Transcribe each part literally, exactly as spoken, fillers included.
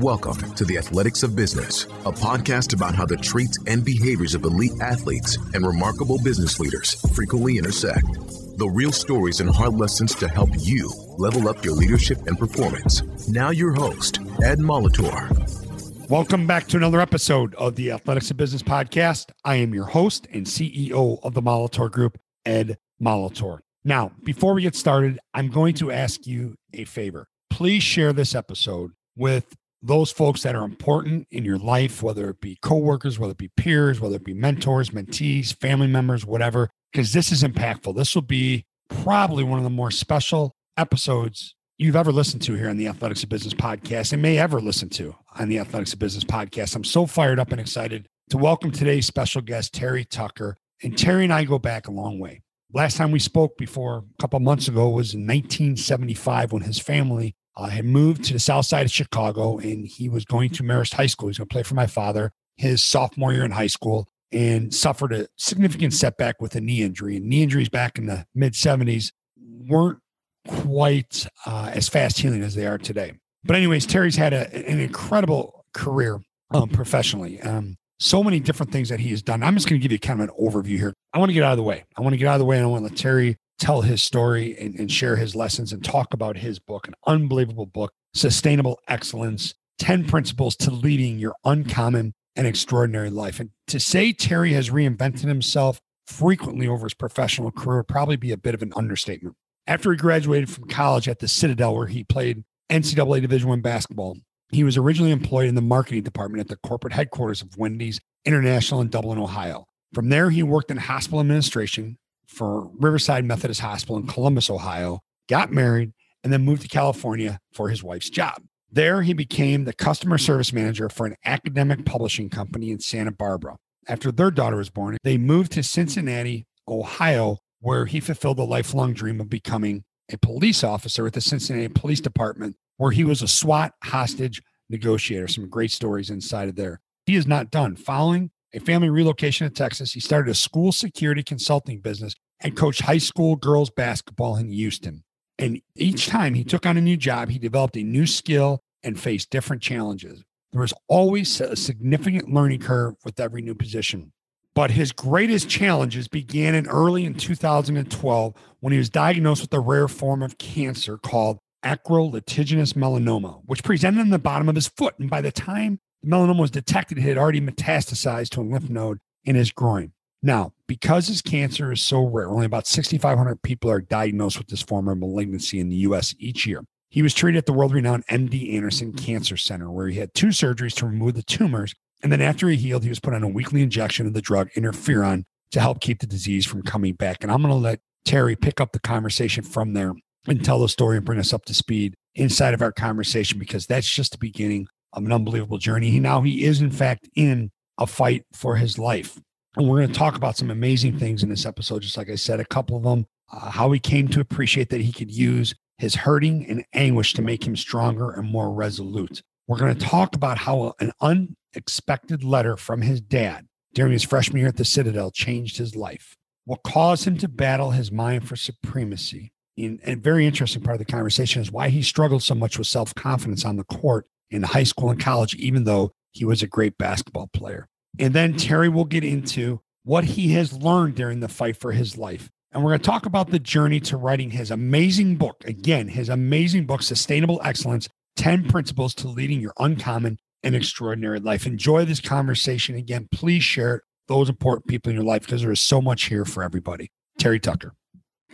Welcome to the Athletics of Business, a podcast about how the traits and behaviors of elite athletes and remarkable business leaders frequently intersect. The real stories and hard lessons to help you level up your leadership and performance. Now your host, Ed Molitor. Welcome back to another episode of the Athletics of Business podcast. I am your host and C E O of the Molitor Group, Ed Molitor. Now, before we get started, I'm going to ask you a favor. Please share this episode with those folks that are important in your life, whether it be coworkers, whether it be peers, whether it be mentors, mentees, family members, whatever, because this is impactful. This will be probably one of the more special episodes you've ever listened to here on the Athletics of Business podcast and may ever listen to on the Athletics of Business podcast. I'm so fired up and excited to welcome today's special guest, Terry Tucker. And Terry and I go back a long way. Last time we spoke before a couple months ago was in nineteen seventy-five when his family uh, had moved to the south side of Chicago and he was going to Marist High School. He was going to play for my father his sophomore year in high school and suffered a significant setback with a knee injury. And knee injuries back in the mid-seventies weren't quite uh, as fast healing as they are today. But anyways, Terry's had a, an incredible career um, professionally. Um, so many different things that he has done. I'm just going to give you kind of an overview here. I want to get out of the way. I want to get out of the way and I want to let Terry tell his story and, and share his lessons and talk about his book, an unbelievable book, Sustainable Excellence, ten Principles to Leading Your Uncommon and Extraordinary Life. And to say Terry has reinvented himself frequently over his professional career would probably be a bit of an understatement. After he graduated from college at the Citadel, where he played N C double A Division One basketball, he was originally employed in the marketing department at the corporate headquarters of Wendy's International in Dublin, Ohio. From there, he worked in hospital administration for Riverside Methodist Hospital in Columbus, Ohio, got married, and then moved to California for his wife's job. There, he became the customer service manager for an academic publishing company in Santa Barbara. After their daughter was born, they moved to Cincinnati, Ohio, where he fulfilled the lifelong dream of becoming a police officer at the Cincinnati Police Department, where he was a SWAT hostage negotiator. Some great stories inside of there. He is not done. Following a family relocation to Texas, he started a school security consulting business and coached high school girls basketball in Houston. And each time he took on a new job, he developed a new skill and faced different challenges. There was always a significant learning curve with every new position. But his greatest challenges began in early in two thousand twelve when he was diagnosed with a rare form of cancer called acral lentiginous melanoma, which presented in the bottom of his foot. And by the time the melanoma was detected, it had already metastasized to a lymph node in his groin. Now, because his cancer is so rare, only about six thousand five hundred people are diagnosed with this form of malignancy in the U S each year. He was treated at the world-renowned M D Anderson Cancer Center, where he had two surgeries to remove the tumors. And then after he healed, he was put on a weekly injection of the drug interferon to help keep the disease from coming back. And I'm going to let Terry pick up the conversation from there and tell the story and bring us up to speed inside of our conversation, because that's just the beginning of an unbelievable journey. He, now he is, in fact, in a fight for his life. And we're going to talk about some amazing things in this episode. Just like I said, a couple of them, uh, how he came to appreciate that he could use his hurting and anguish to make him stronger and more resolute. We're going to talk about how an unexpected letter from his dad during his freshman year at the Citadel changed his life, what caused him to battle his mind for supremacy. And a very interesting part of the conversation is why he struggled so much with self-confidence on the court in high school and college, even though he was a great basketball player. And then Terry will get into what he has learned during the fight for his life. And we're going to talk about the journey to writing his amazing book. Again, his amazing book, Sustainable Excellence, ten Principles to Leading Your Uncommon and Extraordinary Life. Enjoy this conversation. Again, please share it, those important people in your life, because there is so much here for everybody. Terry Tucker.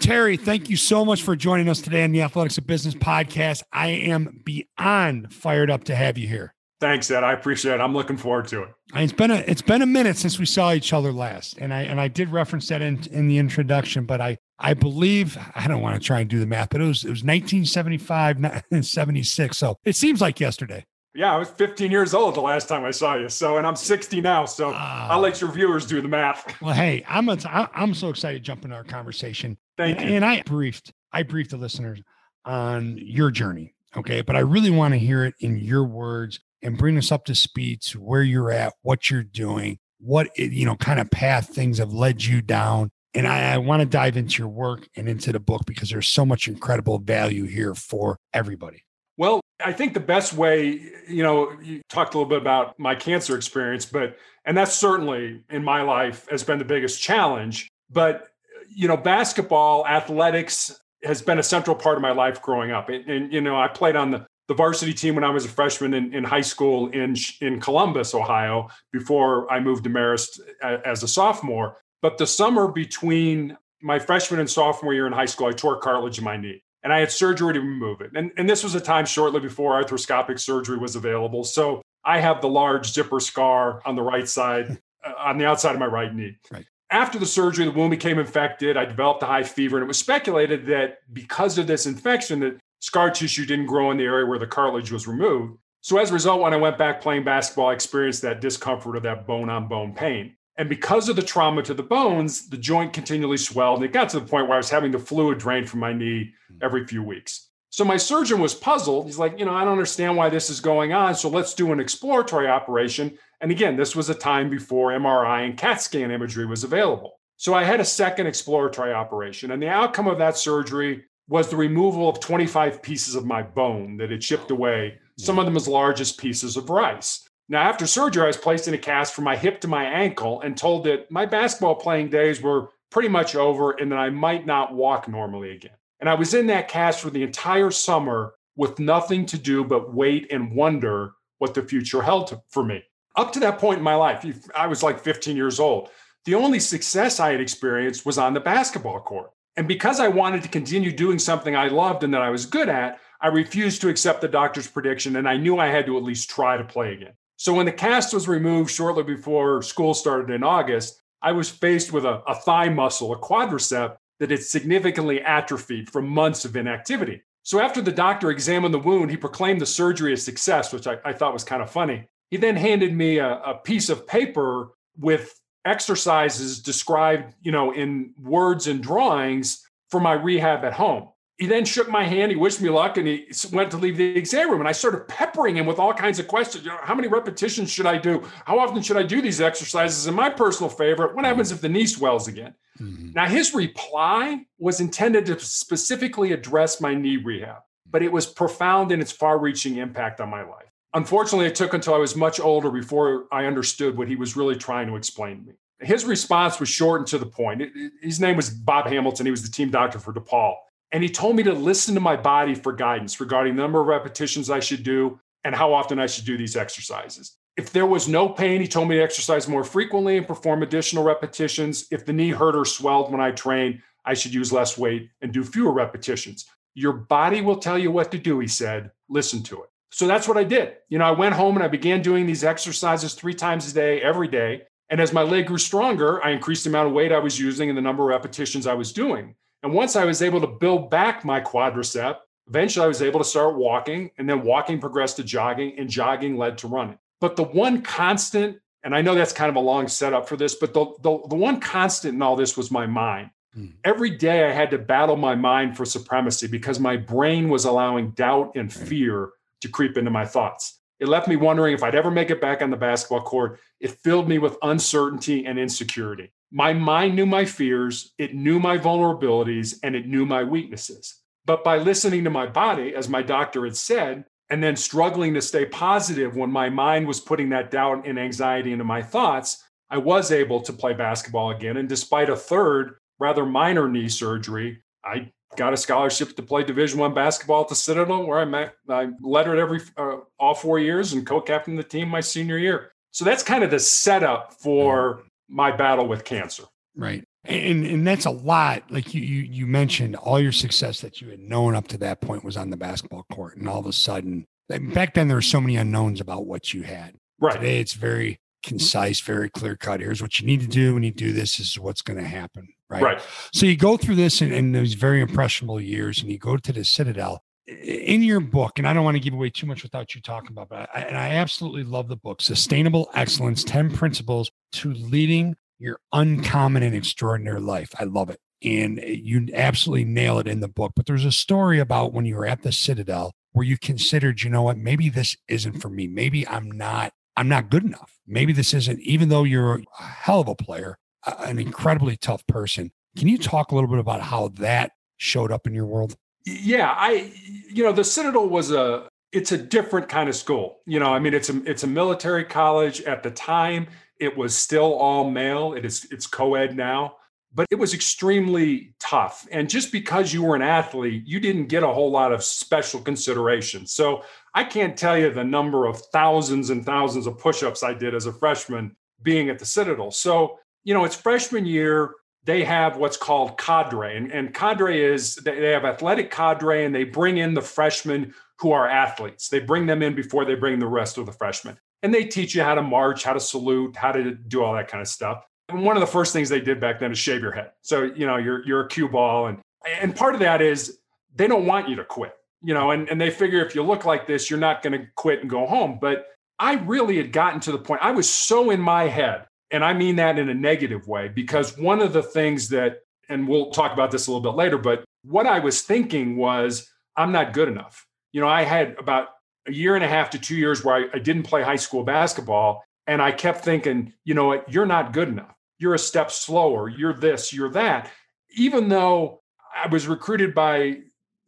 Terry, thank you so much for joining us today on the Athletics of Business podcast. I am beyond fired up to have you here. Thanks, Ed. I appreciate it. I'm looking forward to it. It's been a it's been a minute since we saw each other last, and I and I did reference that in, in the introduction. But I I believe I don't want to try and do the math, but it was it was nineteen seventy-five and seventy-six, so it seems like yesterday. Yeah, I was fifteen years old the last time I saw you. So, and I'm sixty now. So uh, I'll let your viewers do the math. Well, hey, I'm a, I'm so excited to jump into our conversation. Thank and, you. And I briefed I briefed the listeners on your journey. Okay, but I really want to hear it in your words. And bring us up to speed to where you're at, what you're doing, what, it, you know, kind of path things have led you down. And I, I want to dive into your work and into the book because there's so much incredible value here for everybody. Well, I think the best way, you know, you talked a little bit about my cancer experience, but, and that's certainly in my life has been the biggest challenge, but, you know, basketball, athletics has been a central part of my life growing up. And, and you know, I played on the, the varsity team when I was a freshman in, in high school in, in Columbus, Ohio, before I moved to Marist as a sophomore. But the summer between my freshman and sophomore year in high school, I tore cartilage in my knee. And I had surgery to remove it. And, and this was a time shortly before arthroscopic surgery was available. So I have the large zipper scar on the right side, uh, on the outside of my right knee. Right. After the surgery, the wound became infected. I developed a high fever. And it was speculated that because of this infection, that scar tissue didn't grow in the area where the cartilage was removed. So as a result, when I went back playing basketball, I experienced that discomfort of that bone-on-bone pain. And because of the trauma to the bones, the joint continually swelled. And it got to the point where I was having the fluid drained from my knee every few weeks. So my surgeon was puzzled. He's like, you know, I don't understand why this is going on. So let's do an exploratory operation. And again, this was a time before M R I and CAT scan imagery was available. So I had a second exploratory operation. And the outcome of that surgery was the removal of twenty-five pieces of my bone that had chipped away, some of them as large as pieces of rice. Now, after surgery, I was placed in a cast from my hip to my ankle and told that my basketball playing days were pretty much over and that I might not walk normally again. And I was in that cast for the entire summer with nothing to do but wait and wonder what the future held for me. Up to that point in my life, I was like fifteen years old. The only success I had experienced was on the basketball court. And because I wanted to continue doing something I loved and that I was good at, I refused to accept the doctor's prediction, and I knew I had to at least try to play again. So when the cast was removed shortly before school started in August, I was faced with a, a thigh muscle, a quadricep, that had significantly atrophied from months of inactivity. So after the doctor examined the wound, he proclaimed the surgery a success, which I, I thought was kind of funny. He then handed me a, a piece of paper with exercises described, you know, in words and drawings for my rehab at home. He then shook my hand, he wished me luck, and he went to leave the exam room. And I started peppering him with all kinds of questions. You know, how many repetitions should I do? How often should I do these exercises? And my personal favorite, what happens if the knee swells again? Mm-hmm. Now, his reply was intended to specifically address my knee rehab, but it was profound in its far-reaching impact on my life. Unfortunately, it took until I was much older before I understood what he was really trying to explain to me. His response was short and to the point. His name was Bob Hamilton. He was the team doctor for DePaul. And he told me to listen to my body for guidance regarding the number of repetitions I should do and how often I should do these exercises. If there was no pain, he told me to exercise more frequently and perform additional repetitions. If the knee hurt or swelled when I train, I should use less weight and do fewer repetitions. Your body will tell you what to do, he said. Listen to it. So that's what I did. You know, I went home and I began doing these exercises three times a day, every day. And as my leg grew stronger, I increased the amount of weight I was using and the number of repetitions I was doing. And once I was able to build back my quadricep, eventually I was able to start walking, and then walking progressed to jogging, and jogging led to running. But the one constant, and I know that's kind of a long setup for this, but the, the, the one constant in all this was my mind. Mm. Every day I had to battle my mind for supremacy because my brain was allowing doubt and fear to creep into my thoughts. It left me wondering if I'd ever make it back on the basketball court. It filled me with uncertainty and insecurity. My mind knew my fears, it knew my vulnerabilities, and it knew my weaknesses. But by listening to my body, as my doctor had said, and then struggling to stay positive when my mind was putting that doubt and anxiety into my thoughts, I was able to play basketball again. And despite a third, rather minor knee surgery, I got a scholarship to play Division One basketball at the Citadel, where I met, I lettered every uh, all four years and co-captained the team my senior year. So that's kind of the setup for my battle with cancer. Right. And and that's a lot. Like you you you mentioned, all your success that you had known up to that point was on the basketball court. And all of a sudden, back then there were so many unknowns about what you had. Right. Today it's very concise, very clear cut. Here's what you need to do when you do this. This is what's going to happen. Right? Right. So you go through this in, in those very impressionable years, and you go to the Citadel. In your book, and I don't want to give away too much without you talking about, but I, and I absolutely love the book, Sustainable Excellence, ten Principles to Leading Your Uncommon and Extraordinary Life. I love it. And you absolutely nail it in the book. But there's a story about when you were at the Citadel where you considered, you know what, maybe this isn't for me. Maybe I'm not I'm not good enough. Maybe this isn't, even though you're a hell of a player, an incredibly tough person. Can you talk a little bit about how that showed up in your world? Yeah, I, you know, the Citadel was a it's a different kind of school. You know, I mean, it's a, it's a military college. At the time, it was still all male. It is, it's co-ed now, but it was extremely tough. And just because you were an athlete, you didn't get a whole lot of special consideration. So I can't tell you the number of thousands and thousands of push-ups I did as a freshman being at the Citadel. So, you know, it's freshman year. They have what's called cadre, and, and cadre is, they have athletic cadre, and they bring in the freshmen who are athletes. They bring them in before they bring the rest of the freshmen. And they teach you how to march, how to salute, how to do all that kind of stuff. And one of the first things they did back then is shave your head. So, you know, you're, you're a cue ball. And, and part of that is they don't want you to quit, you know, and, and they figure if you look like this, you're not going to quit and go home. But I really had gotten to the point, I was so in my head. And I mean that in a negative way, because one of the things that, and we'll talk about this a little bit later, but what I was thinking was, I'm not good enough. You know, I had about a year and a half to two years where I, I didn't play high school basketball. And I kept thinking, you know what, you're not good enough. You're a step slower. You're this, you're that. Even though I was recruited by,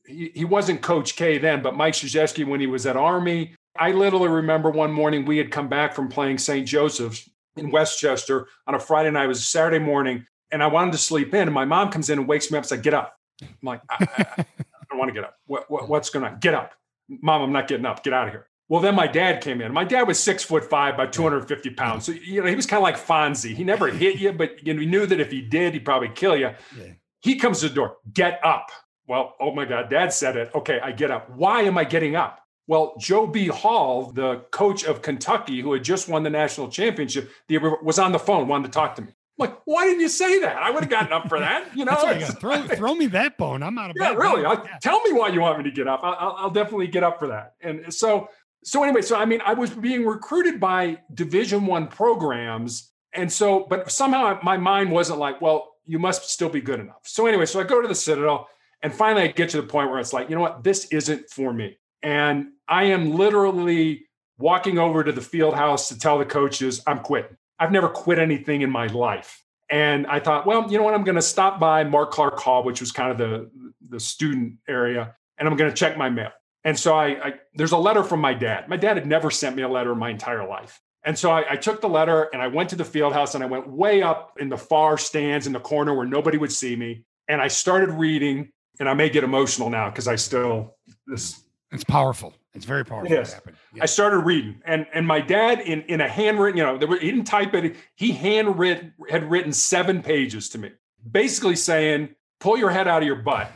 he, he wasn't Coach K then, but Mike Krzyzewski when he was at Army. I literally remember one morning we had come back from playing Saint Joseph's in Westchester on a Friday night. It was a Saturday morning, and I wanted to sleep in. And my mom comes in and wakes me up. She's like, get up. I'm like, I, I, I don't want to get up. What, what, what's going on? Get up. Mom, I'm not getting up. Get out of here. Well, then my dad came in. My dad was six foot five by two hundred fifty pounds. So, you know, he was kind of like Fonzie. He never hit you, but you know, he knew that if he did, he'd probably kill you. Yeah. He comes to the door, get up. Well, oh my God, Dad said it. Okay, I get up. Why am I getting up? Well, Joe B. Hall, the coach of Kentucky, who had just won the national championship, the, was on the phone, wanted to talk to me. I'm like, why didn't you say that? I would have gotten up for that. You know, throw, throw me that bone. I'm out of bed. Yeah, really. I, tell me why you want me to get up. I'll, I'll definitely get up for that. And so, so anyway, so I mean, I was being recruited by Division I programs. And so, but somehow my mind wasn't like, well, you must still be good enough. So anyway, so I go to the Citadel, and finally I get to the point where it's like, you know what, this isn't for me. And I am literally walking over to the field house to tell the coaches I'm quitting. I've never quit anything in my life. And I thought, well, you know what? I'm going to stop by Mark Clark Hall, which was kind of the, the student area, and I'm going to check my mail. And so I, I there's a letter from my dad. My dad had never sent me a letter in my entire life. And so I, I took the letter and I went to the field house, and I went way up in the far stands in the corner where nobody would see me. And I started reading, and I may get emotional now because I still... this. It's powerful. It's very powerful. It is. Yeah. I started reading, and and my dad in, in a handwritten, you know, there were, he didn't type it. He handwritten had written seven pages to me, basically saying, pull your head out of your butt.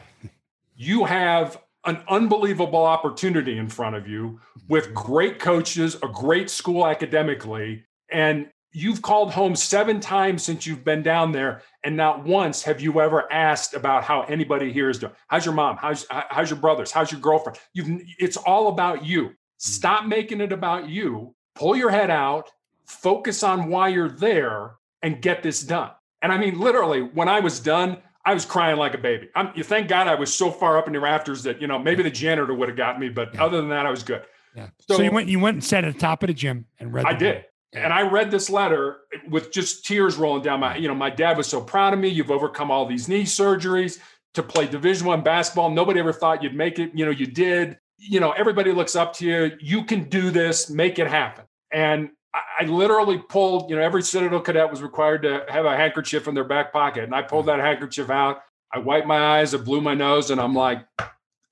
You have an unbelievable opportunity in front of you with great coaches, a great school academically. And you've called home seven times since you've been down there. And not once have you ever asked about how anybody here is doing. How's your mom? How's, how's your brothers? How's your girlfriend? You've, it's all about you. Stop making it about you. Pull your head out, focus on why you're there, and get this done. And I mean, literally when I was done, I was crying like a baby. I'm, you thank God I was so far up in the rafters that, you know, maybe the janitor would have got me, but yeah. Other than that, I was good. Yeah. So, so you went, you went and sat at the top of the gym and read. I did. Book. And I read this letter with just tears rolling down my, you know, my dad was so proud of me. You've overcome all these knee surgeries to play Division I basketball. Nobody ever thought you'd make it. You know, you did, you know, everybody looks up to you. You can do this, make it happen. And I, I literally pulled, you know, every Citadel cadet was required to have a handkerchief in their back pocket. And I pulled that handkerchief out. I wiped my eyes, I blew my nose, and I'm like,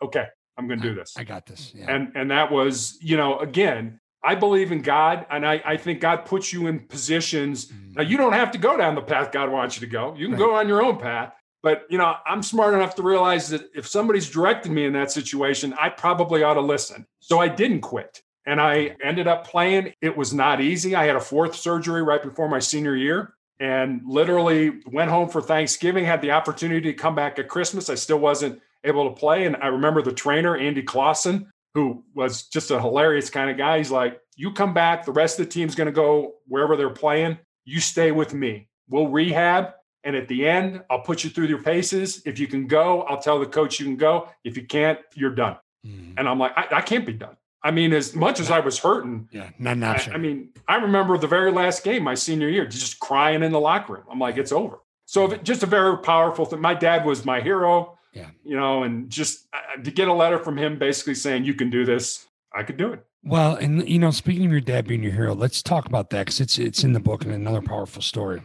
okay, I'm going to do this. I got this. Yeah. And, and that was, you know, again, I believe in God, and I, I think God puts you in positions. Now, you don't have to go down the path God wants you to go. You can go on your own path. But, you know, I'm smart enough to realize that if somebody's directing me in that situation, I probably ought to listen. So I didn't quit, and I ended up playing. It was not easy. I had a fourth surgery right before my senior year, and literally went home for Thanksgiving, had the opportunity to come back at Christmas. I still wasn't able to play. And I remember the trainer, Andy Clausen, who was just a hilarious kind of guy. He's like, you come back, the rest of the team's going to go wherever they're playing. You stay with me. We'll rehab. And at the end, I'll put you through your paces. If you can go, I'll tell the coach you can go. If you can't, you're done. Mm. And I'm like, I, I can't be done. I mean, as much as I was hurting, yeah, not an option. I, I mean, I remember the very last game, my senior year, just crying in the locker room. I'm like, it's over. So if it, just a very powerful thing. My dad was my hero. Yeah. You know, and just uh, to get a letter from him basically saying, you can do this. I could do it. Well, and you know, speaking of your dad being your hero, let's talk about that, because it's it's in the book, and another powerful story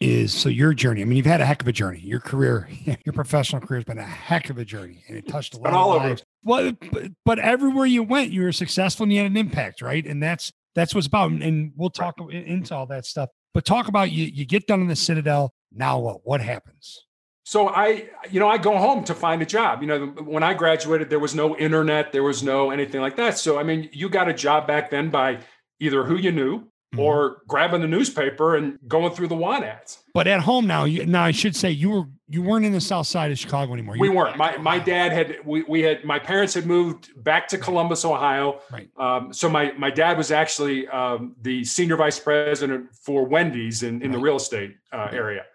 is, so your journey. I mean, you've had a heck of a journey. Your career, your professional career has been a heck of a journey, and it touched a lot all of lives. Well, but, but everywhere you went, you were successful and you had an impact, right? And that's that's what's about. And we'll talk right. into all that stuff. But talk about you. You get done in the Citadel. Now what? What happens? So I, you know, I go home to find a job. You know, when I graduated, there was no internet, there was no anything like that. So, I mean, you got a job back then by either who you knew mm-hmm. or grabbing the newspaper and going through the want ads. But at home now, you, now I should say you were, you weren't in the South Side of Chicago anymore. You we weren't. My my dad had, we, we had, my parents had moved back to Columbus, Ohio. Right. Um, so my, my dad was actually um, the senior vice president for Wendy's in, in right. the real estate uh, right. area.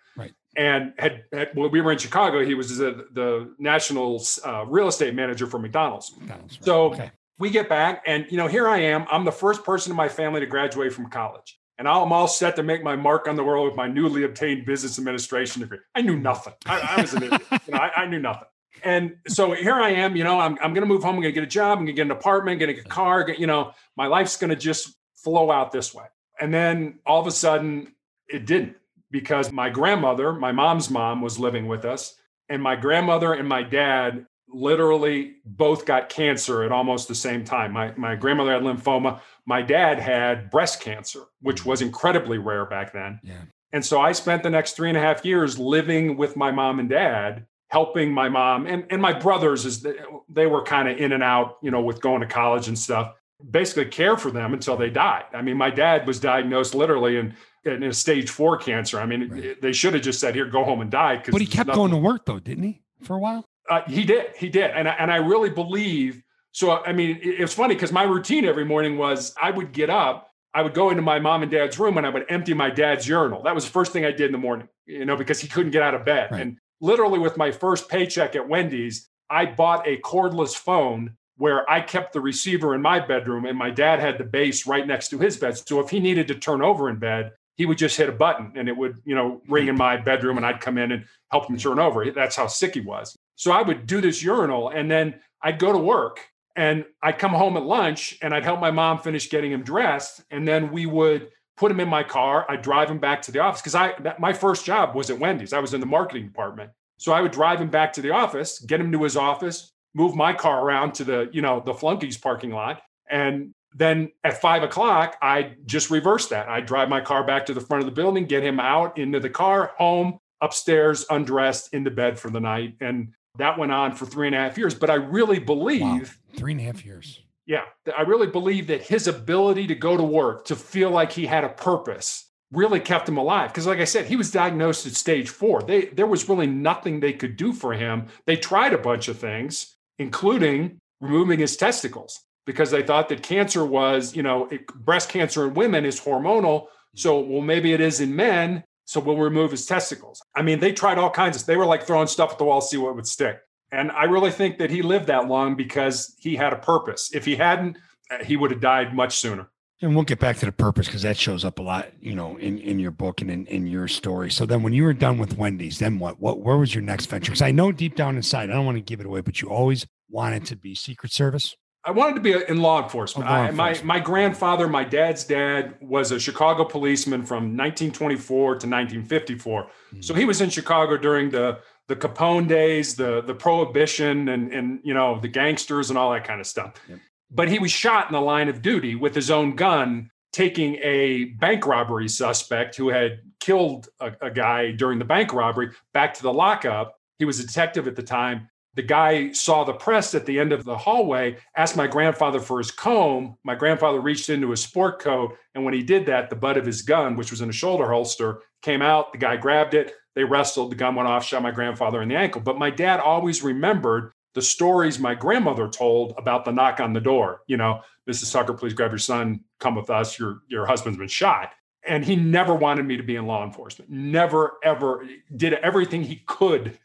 And had, had when we were in Chicago, he was the, the national uh, real estate manager for McDonald's. McDonald's right. So okay. we get back, and you know, here I am. I'm the first person in my family to graduate from college, and I'm all set to make my mark on the world with my newly obtained business administration degree. I knew nothing. I, I was an idiot. You know, I, I knew nothing. And so here I am. You know, I'm I'm going to move home. I'm going to get a job. I'm going to get an apartment. Going to get a car. Get, you know, my life's going to just flow out this way. And then all of a sudden, it didn't. Because my grandmother, my mom's mom, was living with us. And my grandmother and my dad literally both got cancer at almost the same time. My, my grandmother had lymphoma. My dad had breast cancer, which was incredibly rare back then. Yeah. And so I spent the next three and a half years living with my mom and dad, helping my mom and, and my brothers, as they, they were kind of in and out, you know, with going to college and stuff, basically care for them until they died. I mean, my dad was diagnosed literally in in a stage four cancer. I mean, right. they should have just said, here, go home and die. But he kept nothing. going to work though, didn't he? For a while? Uh, he did. He did. And I, and I really believe, so, I mean, it, it's funny because my routine every morning was I would get up, I would go into my mom and dad's room and I would empty my dad's urinal. That was the first thing I did in the morning, you know, because he couldn't get out of bed. Right. And literally with my first paycheck at Wendy's, I bought a cordless phone where I kept the receiver in my bedroom and my dad had the base right next to his bed. So if he needed to turn over in bed, he would just hit a button and it would, you know, ring in my bedroom and I'd come in and help him turn over. That's how sick he was. So I would do this urinal and then I'd go to work and I'd come home at lunch and I'd help my mom finish getting him dressed. And then we would put him in my car. I'd drive him back to the office because I that, my first job was at Wendy's. I was in the marketing department. So I would drive him back to the office, get him to his office, move my car around to the, you know, the Flunkies parking lot. And then at five o'clock, I just reverse that. I drive my car back to the front of the building, get him out into the car, home, upstairs, undressed, into bed for the night. And that went on for three and a half years. But I really believe wow. three and a half years. Yeah. I really believe that his ability to go to work, to feel like he had a purpose, really kept him alive. Because like I said, he was diagnosed at stage four. They, there was really nothing they could do for him. They tried a bunch of things, including removing his testicles, because they thought that cancer was, you know, it, breast cancer in women is hormonal. So, well, maybe it is in men. So we'll remove his testicles. I mean, they tried all kinds of, they were like throwing stuff at the wall, see what would stick. And I really think that he lived that long because he had a purpose. If he hadn't, he would have died much sooner. And we'll get back to the purpose because that shows up a lot, you know, in, in your book and in, in your story. So then when you were done with Wendy's, then what, what, where was your next venture? Because I know deep down inside, I don't want to give it away, but you always wanted to be Secret Service. I wanted to be in law enforcement. Oh, law enforcement. I, my, my grandfather, my dad's dad, was a Chicago policeman from nineteen twenty-four to nineteen fifty-four. Mm-hmm. So he was in Chicago during the the Capone days, the the Prohibition, and and you know the gangsters and all that kind of stuff. Yep. But he was shot in the line of duty with his own gun, taking a bank robbery suspect who had killed a, a guy during the bank robbery back to the lockup. He was a detective at the time. The guy saw the press at the end of the hallway, asked my grandfather for his comb. My grandfather reached into his sport coat. And when he did that, the butt of his gun, which was in a shoulder holster, came out. The guy grabbed it. They wrestled. The gun went off, shot my grandfather in the ankle. But my dad always remembered the stories my grandmother told about the knock on the door. You know, Missus Tucker, please grab your son. Come with us. Your, your husband's been shot. And he never wanted me to be in law enforcement. Never, ever. Did everything he could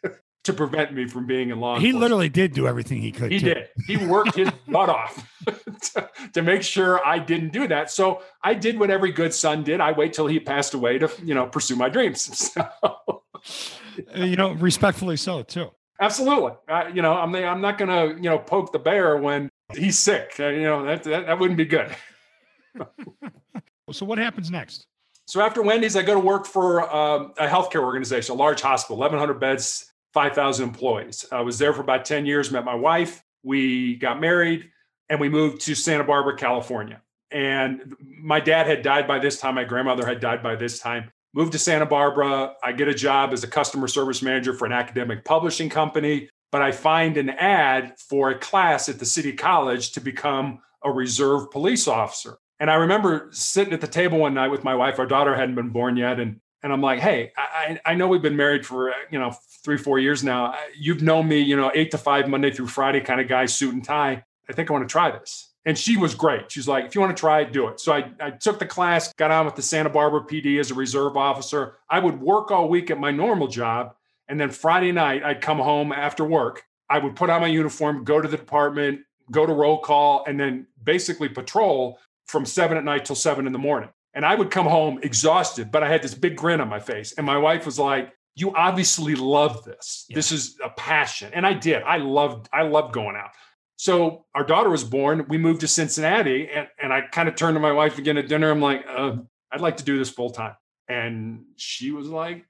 to prevent me from being in law enforcement. He literally did do everything he could. He too. did. He worked his butt off to, to make sure I didn't do that. So I did what every good son did. I wait till he passed away to, you know, pursue my dreams. So, you know, respectfully so too. Absolutely. I, you know, I'm, I'm not going to, you know, poke the bear when he's sick. You know, that, that, that wouldn't be good. So what happens next? So after Wendy's, I go to work for um, a healthcare organization, a large hospital, eleven hundred beds, five thousand employees. I was there for about ten years, met my wife. We got married and we moved to Santa Barbara, California. And my dad had died by this time. My grandmother had died by this time. Moved to Santa Barbara. I get a job as a customer service manager for an academic publishing company, but I find an ad for a class at the city college to become a reserve police officer. And I remember sitting at the table one night with my wife. Our daughter hadn't been born yet. And and I'm like, hey, I, I know we've been married for, you know, three, four years now. You've known me, you know, eight to five, Monday through Friday kind of guy, suit and tie. I think I want to try this. And she was great. She's like, if you want to try it, do it. So I, I took the class, got on with the Santa Barbara P D as a reserve officer. I would work all week at my normal job. And then Friday night, I'd come home after work. I would put on my uniform, go to the department, go to roll call, and then basically patrol from seven at night till seven in the morning. And I would come home exhausted, but I had this big grin on my face. And my wife was like, you obviously love this. Yeah. This is a passion. And I did. I loved, I loved going out. So our daughter was born. We moved to Cincinnati. And, and I kind of turned to my wife again at dinner. I'm like, uh, I'd like to do this full time. And she was like,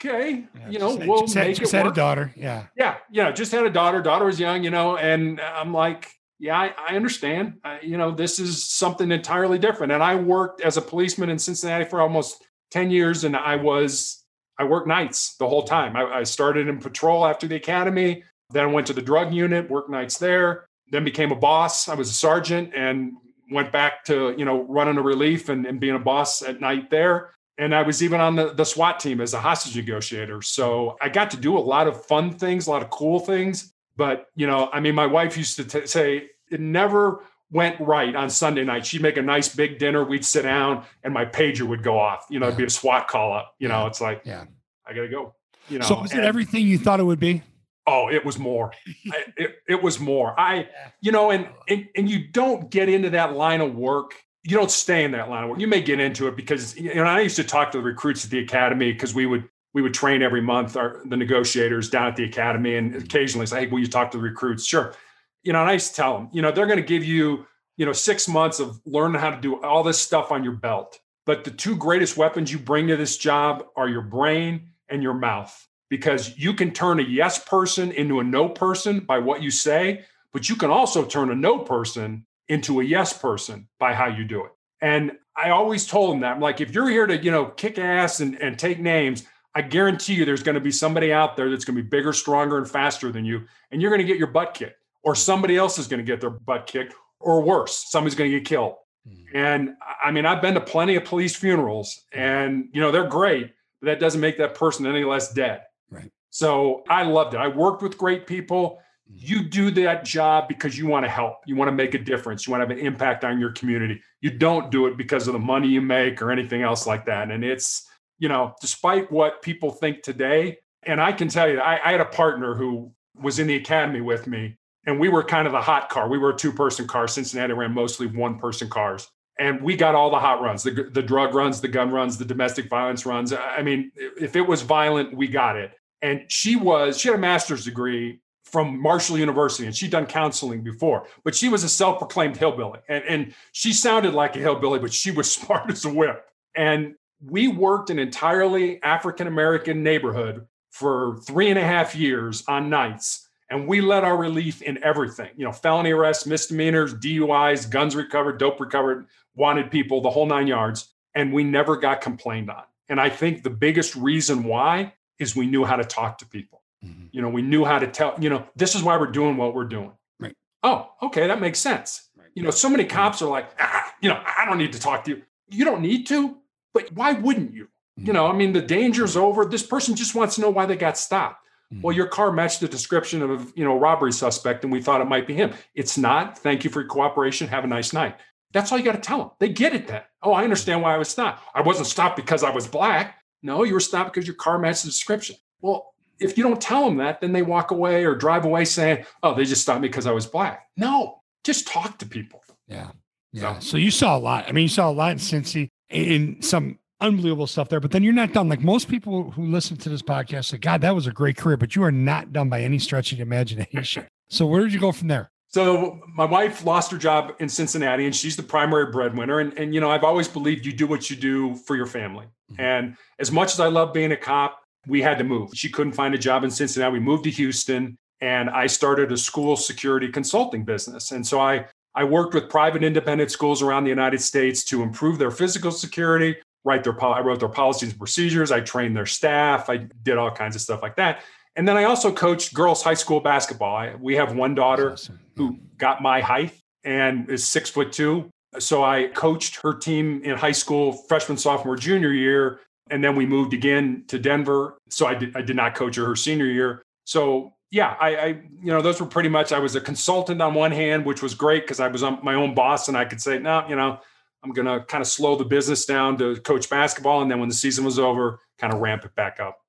okay, yeah, you know, just, we'll just make had, just it had work. A daughter. Yeah. Yeah. Yeah. Just had a daughter. Daughter was young, you know, and I'm like, yeah, I, I understand. I, you know, this is something entirely different. And I worked as a policeman in Cincinnati for almost ten years. And I was, I worked nights the whole time. I, I started in patrol after the academy, then went to the drug unit, worked nights there, then became a boss. I was a sergeant and went back to, you know, running a relief and, and being a boss at night there. And I was even on the, the SWAT team as a hostage negotiator. So I got to do a lot of fun things, a lot of cool things. But, you know, I mean, my wife used to t- say it never went right on Sunday night. She'd make a nice big dinner. We'd sit down and my pager would go off. You know, yeah. It'd be a SWAT call up. You yeah. know, it's like, yeah, I got to go. You know, so was and, it everything you thought it would be? Oh, it was more. I, it, it was more. I, you know, and, and and you don't get into that line of work. You don't stay in that line of work. You may get into it because, you know, I used to talk to the recruits at the academy because we would We would train every month, our, the negotiators down at the academy, and occasionally say, hey, will you talk to the recruits? Sure. You know, and I used to tell them, you know, they're going to give you, you know, six months of learning how to do all this stuff on your belt. But the two greatest weapons you bring to this job are your brain and your mouth, because you can turn a yes person into a no person by what you say, but you can also turn a no person into a yes person by how you do it. And I always told them that. I'm like, if you're here to, you know, kick ass and, and take names, I guarantee you there's going to be somebody out there that's going to be bigger, stronger, and faster than you, and you're going to get your butt kicked, or somebody else is going to get their butt kicked, or worse, somebody's going to get killed. Mm-hmm. And I mean, I've been to plenty of police funerals, and you know they're great, but that doesn't make that person any less dead. Right. So I loved it. I worked with great people. Mm-hmm. You do that job because you want to help. You want to make a difference. You want to have an impact on your community. You don't do it because of the money you make or anything else like that. And it's You know, despite what people think today, and I can tell you, I, I had a partner who was in the academy with me, and we were kind of the hot car. We were a two-person car. Cincinnati ran mostly one-person cars, and we got all the hot runs, the, the drug runs, the gun runs, the domestic violence runs. I mean, if it was violent, we got it. And she was, she had a master's degree from Marshall University, and she'd done counseling before, but she was a self-proclaimed hillbilly, and, and she sounded like a hillbilly, but she was smart as a whip. And we worked an entirely African-American neighborhood for three and a half years on nights, and we led our relief in everything, you know, felony arrests, misdemeanors, D U Is, guns recovered, dope recovered, wanted people, the whole nine yards. And we never got complained on. And I think the biggest reason why is we knew how to talk to people. Mm-hmm. You know, we knew how to tell, you know, this is why we're doing what we're doing. Right. Oh, okay. That makes sense. Right. You know, so many cops are like, ah, you know, I don't need to talk to you. You don't need to. But why wouldn't you? You know, I mean, the danger's over. This person just wants to know why they got stopped. Mm-hmm. Well, your car matched the description of, you know, robbery suspect, and we thought it might be him. It's not. Thank you for your cooperation. Have a nice night. That's all you got to tell them. They get it then. Oh, I understand why I was stopped. I wasn't stopped because I was black. No, you were stopped because your car matched the description. Well, if you don't tell them that, then they walk away or drive away saying, oh, they just stopped me because I was black. No, just talk to people. Yeah. Yeah. So, so you saw a lot. I mean, you saw a lot in Cincy. In some unbelievable stuff there, but then you're not done. Like most people who listen to this podcast say, God, that was a great career, but you are not done by any stretch of the imagination. So where did you go from there? So my wife lost her job in Cincinnati, and she's the primary breadwinner. And, and you know, I've always believed you do what you do for your family. Mm-hmm. And as much as I love being a cop, we had to move. She couldn't find a job in Cincinnati. We moved to Houston, and I started a school security consulting business. And so I, I worked with private independent schools around the United States to improve their physical security, write their I wrote their policies and procedures. I trained their staff. I did all kinds of stuff like that. And then I also coached girls' high school basketball. I, we have one daughter awesome. who got my height and is six foot two. So I coached her team in high school, freshman, sophomore, junior year. And then we moved again to Denver. So I did, I did not coach her her senior year. So yeah, I, I, you know, those were pretty much, I was a consultant on one hand, which was great because I was on my own boss and I could say, no, you know, I'm going to kind of slow the business down to coach basketball. And then when the season was over, kind of ramp it back up.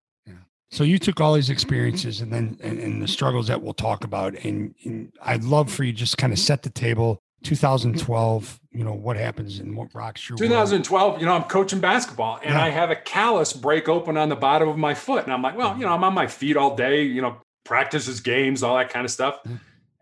So you took all these experiences and then and, and the struggles that we'll talk about. And, and I'd love for you to just kind of set the table. twenty twelve, you know, what happens and what rocks your twenty twelve, world. You know, I'm coaching basketball and yeah. I have a callus break open on the bottom of my foot. And I'm like, well, you know, I'm on my feet all day, you know, practices, games, all that kind of stuff. Yeah.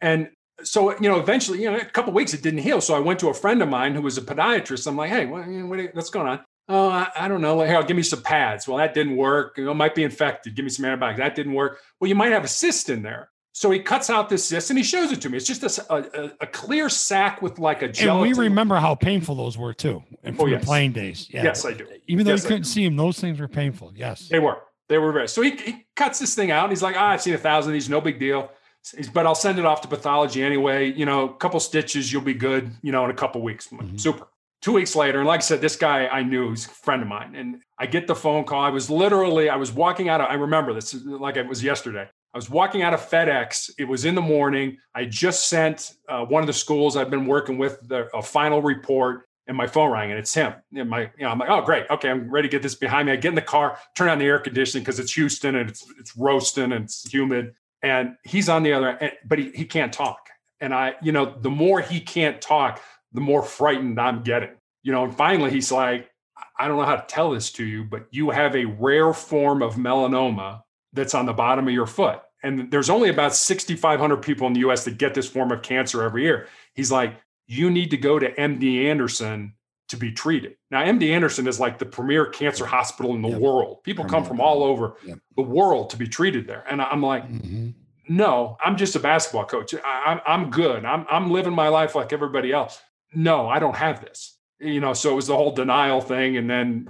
And so, you know, eventually, you know, a couple of weeks, it didn't heal. So I went to a friend of mine who was a podiatrist. I'm like, hey, what, what are, what's going on? Oh, I, I don't know. Like, here, give me some pads. Well, that didn't work. You know, it might be infected. Give me some antibiotics. That didn't work. Well, you might have a cyst in there. So he cuts out this cyst and he shows it to me. It's just a, a, a clear sack with like a gelatin. And we remember how painful those were too. And from oh, yes. the playing days. Yeah. Yes, I do. Even though yes, you couldn't see him, those things were painful. Yes. They were. They were very. So he, he cuts this thing out. And he's like, ah, I've seen a thousand of these. No big deal. He's, but I'll send it off to pathology anyway. You know, a couple stitches, you'll be good, you know, in a couple weeks. Mm-hmm. Super. Two weeks later, and like I said, this guy I knew, he's a friend of mine, and I get the phone call. I was literally, I was walking out of, I remember this like it was yesterday. I was walking out of FedEx. It was in the morning. I just sent uh, one of the schools I've been working with the, a final report, and my phone rang, and it's him. And my, you know, I'm like, oh, great. Okay, I'm ready to get this behind me. I get in the car, turn on the air conditioning because it's Houston, and it's it's roasting, and it's humid. And he's on the other end, but he, he can't talk. And I, you know, the more he can't talk, the more frightened I'm getting, you know, and finally he's like, I don't know how to tell this to you, but you have a rare form of melanoma that's on the bottom of your foot. And there's only about sixty-five hundred people in the U S that get this form of cancer every year. He's like, you need to go to M D Anderson to be treated. Now, M D Anderson is like the premier cancer hospital in the yep. world. People premier. come from all over yep. the world to be treated there. And I'm like, mm-hmm. no, I'm just a basketball coach. I, I'm, I'm good. I'm, I'm living my life like everybody else. No, I don't have this, you know, so it was the whole denial thing. And then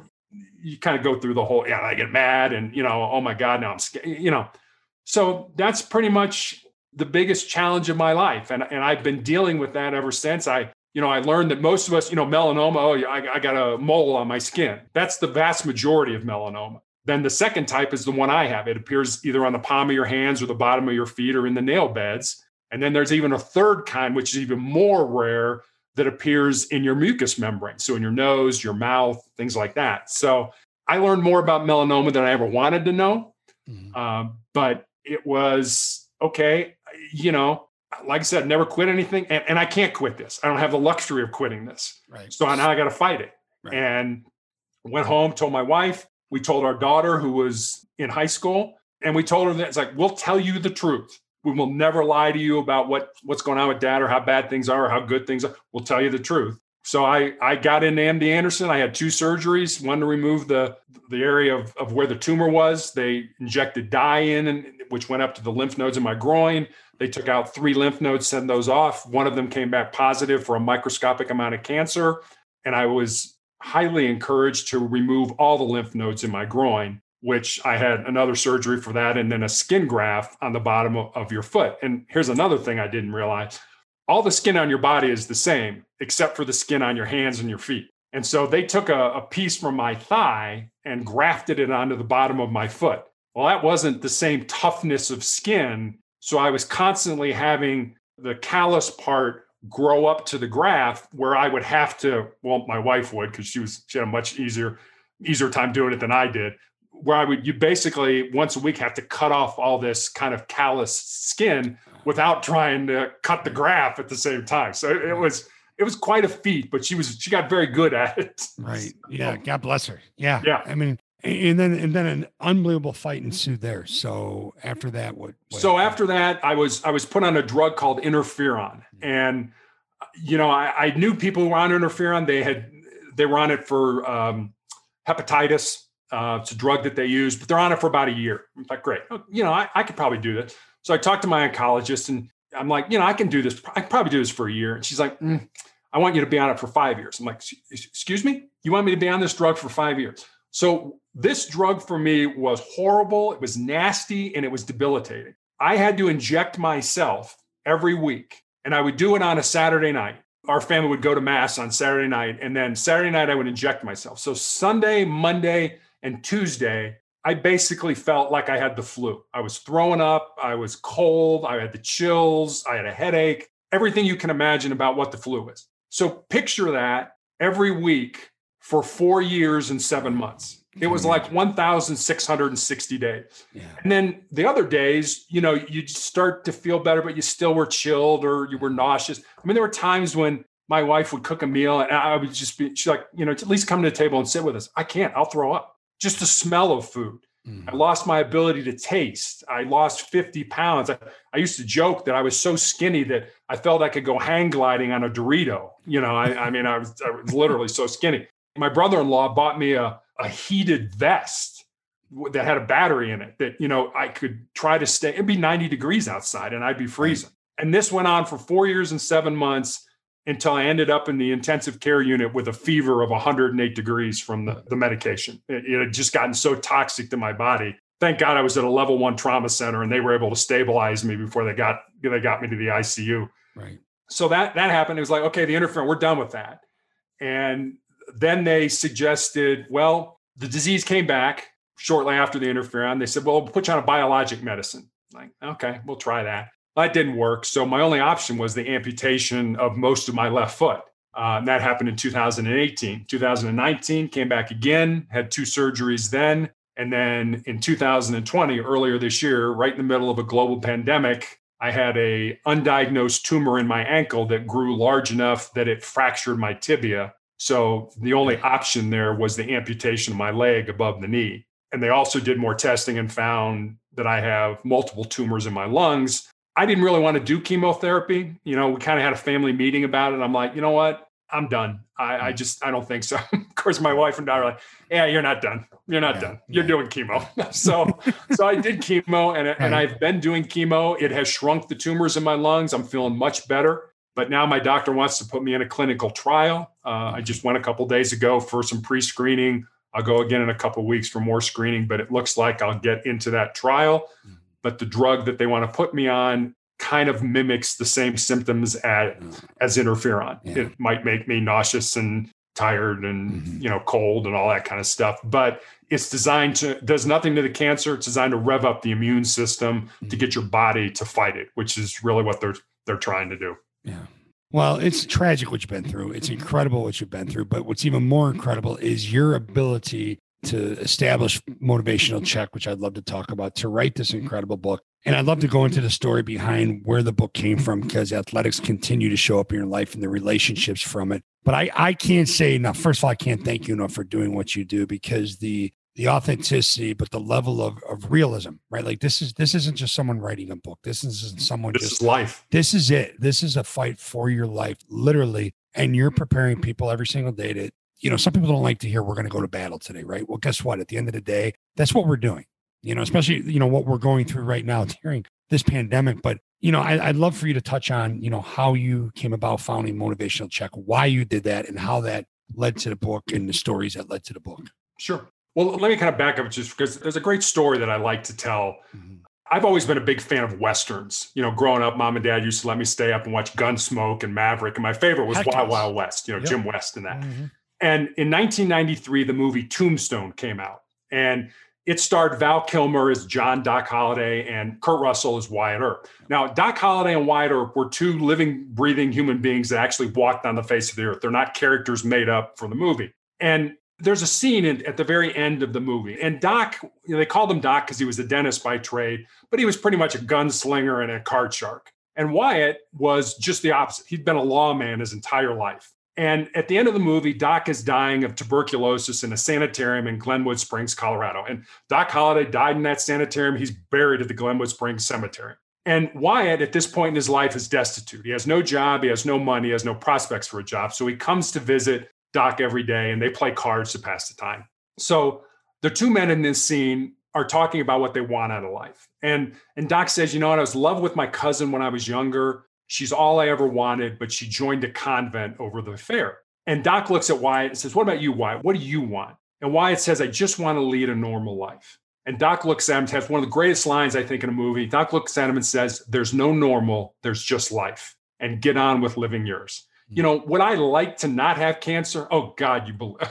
you kind of go through the whole, yeah, I get mad and, you know, oh my God, now I'm scared, you know, so that's pretty much the biggest challenge of my life. And, and I've been dealing with that ever since. I, you know, I learned that most of us, you know, melanoma, oh, I, I got a mole on my skin. That's the vast majority of melanoma. Then the second type is the one I have. It appears either on the palm of your hands or the bottom of your feet or in the nail beds. And then there's even a third kind, which is even more rare, that appears in your mucous membrane. So in your nose, your mouth, things like that. So I learned more about melanoma than I ever wanted to know. Mm-hmm. Um, but it was, okay, you know, like I said, never quit anything. And, and I can't quit this. I don't have the luxury of quitting this. Right. So now I got to fight it. Right. And went home, told my wife, we told our daughter who was in high school, and we told her that it's like, we'll tell you the truth. We will never lie to you about what, what's going on with dad or how bad things are or how good things are. We'll tell you the truth. So I, I got into M D Anderson. I had two surgeries, one to remove the, the area of, of where the tumor was. They injected dye in, and, which went up to the lymph nodes in my groin. They took out three lymph nodes, sent those off. One of them came back positive for a microscopic amount of cancer. And I was highly encouraged to remove all the lymph nodes in my groin, which I had another surgery for that, and then a skin graft on the bottom of, of your foot. And here's another thing I didn't realize. All the skin on your body is the same, except for the skin on your hands and your feet. And so they took a, a piece from my thigh and grafted it onto the bottom of my foot. Well, that wasn't the same toughness of skin. So I was constantly having the callus part grow up to the graft where I would have to, well, my wife would, because she was she had a much easier, easier time doing it than I did, where I would, you basically once a week have to cut off all this kind of callous skin without trying to cut the graft at the same time. So it, it was, it was quite a feat, but she was, she got very good at it. Right. Yeah. God bless her. Yeah. Yeah. I mean, And then, and then an unbelievable fight ensued there. So after that, what? what so after that, I was I was put on a drug called interferon, mm-hmm. and you know I, I knew people who were on interferon. They had they were on it for um, hepatitis. Uh, it's a drug that they use, but they're on it for about a year. I'm like, great, you know, I, I could probably do this. So I talked to my oncologist, and I'm like, you know, I can do this. I can probably do this for a year. And she's like, mm, I want you to be on it for five years. I'm like, excuse me, you want me to be on this drug for five years? So this drug for me was horrible. It was nasty, and it was debilitating. I had to inject myself every week, and I would do it on a Saturday night. Our family would go to mass on Saturday night, and then Saturday night I would inject myself. So Sunday, Monday, and Tuesday, I basically felt like I had the flu. I was throwing up. I was cold. I had the chills. I had a headache. Everything you can imagine about what the flu is. So picture that every week for four years and seven months. It was like one thousand six hundred sixty days. Yeah. And then the other days, you know, you start to feel better, but you still were chilled or you were nauseous. I mean, there were times when my wife would cook a meal and I would just be, she's like, you know, at least come to the table and sit with us. I can't, I'll throw up. Just the smell of food. Mm. I lost my ability to taste. I lost fifty pounds. I, I used to joke that I was so skinny that I felt I could go hang gliding on a Dorito. You know, I, I mean, I was, I was literally so skinny. My brother-in-law bought me a, a heated vest that had a battery in it that, you know, I could try to stay. It'd be ninety degrees outside and I'd be freezing. And this went on for four years and seven months until I ended up in the intensive care unit with a fever of one hundred eight degrees from the, the medication. It, it had just gotten so toxic to my body. Thank God I was at a level one trauma center and they were able to stabilize me before they got, they got me to the I C U. Right. So that, that happened. It was like, okay, the interferon, we're done with that. And then they suggested, well, the disease came back shortly after the interferon. They said, well, we'll put you on a biologic medicine. Like, okay, we'll try that. That didn't work. So my only option was the amputation of most of my left foot. Uh, and that happened in two thousand eighteen. two thousand nineteen, came back again, had two surgeries then. And then in two thousand twenty, earlier this year, right in the middle of a global pandemic, I had a undiagnosed tumor in my ankle that grew large enough that it fractured my tibia. So the only option there was the amputation of my leg above the knee. And they also did more testing and found that I have multiple tumors in my lungs. I didn't really want to do chemotherapy. You know, we kind of had a family meeting about it. I'm like, you know what? I'm done. I, I just, I don't think so. Of course, my wife and daughter are like, yeah, you're not done. You're not yeah, done. You're yeah. doing chemo. So, so I did chemo and, and I've been doing chemo. It has shrunk the tumors in my lungs. I'm feeling much better. But now my doctor wants to put me in a clinical trial. Uh, I just went a couple of days ago for some pre-screening. I'll go again in a couple of weeks for more screening, but it looks like I'll get into that trial. Mm-hmm. But the drug that they want to put me on kind of mimics the same symptoms as, as interferon. Yeah. It might make me nauseous and tired and mm-hmm. you know cold and all that kind of stuff. But it's designed to, does nothing to the cancer. It's designed to rev up the immune system mm-hmm. to get your body to fight it, which is really what they're they're trying to do. Yeah. Well, it's tragic what you've been through. It's incredible what you've been through. But what's even more incredible is your ability to establish Motivational Check, which I'd love to talk about, to write this incredible book. And I'd love to go into the story behind where the book came from, because athletics continue to show up in your life and the relationships from it. But I, I can't say enough. First of all, I can't thank you enough for doing what you do, because the the authenticity, but the level of, of realism, right? Like this is, this isn't just someone writing a book. This isn't someone this just is life. This is it. This is a fight for your life, literally. And you're preparing people every single day to, you know, some people don't like to hear we're going to go to battle today, right? Well, guess what? At the end of the day, that's what we're doing, you know, especially, you know, what we're going through right now during this pandemic. But, you know, I, I'd love for you to touch on, you know, how you came about founding Motivational Check, why you did that, and how that led to the book and the stories that led to the book. Sure. Well, let me kind of back up just because there's a great story that I like to tell. Mm-hmm. I've always been a big fan of Westerns. You know, growing up, mom and dad used to let me stay up and watch Gunsmoke and Maverick. And my favorite was Heck Wild yes. Wild West, you know, yep. Jim West and that. Mm-hmm. And in nineteen ninety-three, the movie Tombstone came out. And it starred Val Kilmer as John Doc Holliday and Kurt Russell as Wyatt Earp. Now, Doc Holliday and Wyatt Earp were two living, breathing human beings that actually walked on the face of the earth. They're not characters made up for the movie. And there's a scene in, at the very end of the movie, and Doc, you know, they called him Doc because he was a dentist by trade, but he was pretty much a gunslinger and a card shark. And Wyatt was just the opposite. He'd been a lawman his entire life. And at the end of the movie, Doc is dying of tuberculosis in a sanitarium in Glenwood Springs, Colorado. And Doc Holliday died in that sanitarium. He's buried at the Glenwood Springs Cemetery. And Wyatt, at this point in his life, is destitute. He has no job. He has no money. He has no prospects for a job. So he comes to visit Doc every day, and they play cards to pass the time. So the two men in this scene are talking about what they want out of life. And, and Doc says, you know what? I was in love with my cousin when I was younger. She's all I ever wanted, but she joined a convent over the affair. And Doc looks at Wyatt and says, what about you, Wyatt? What do you want? And Wyatt says, I just want to lead a normal life. And Doc looks at him, has one of the greatest lines, I think, in a movie. Doc looks at him and says, there's no normal, there's just life. And get on with living yours. Mm-hmm. You know, would I like to not have cancer? Oh, God, you believe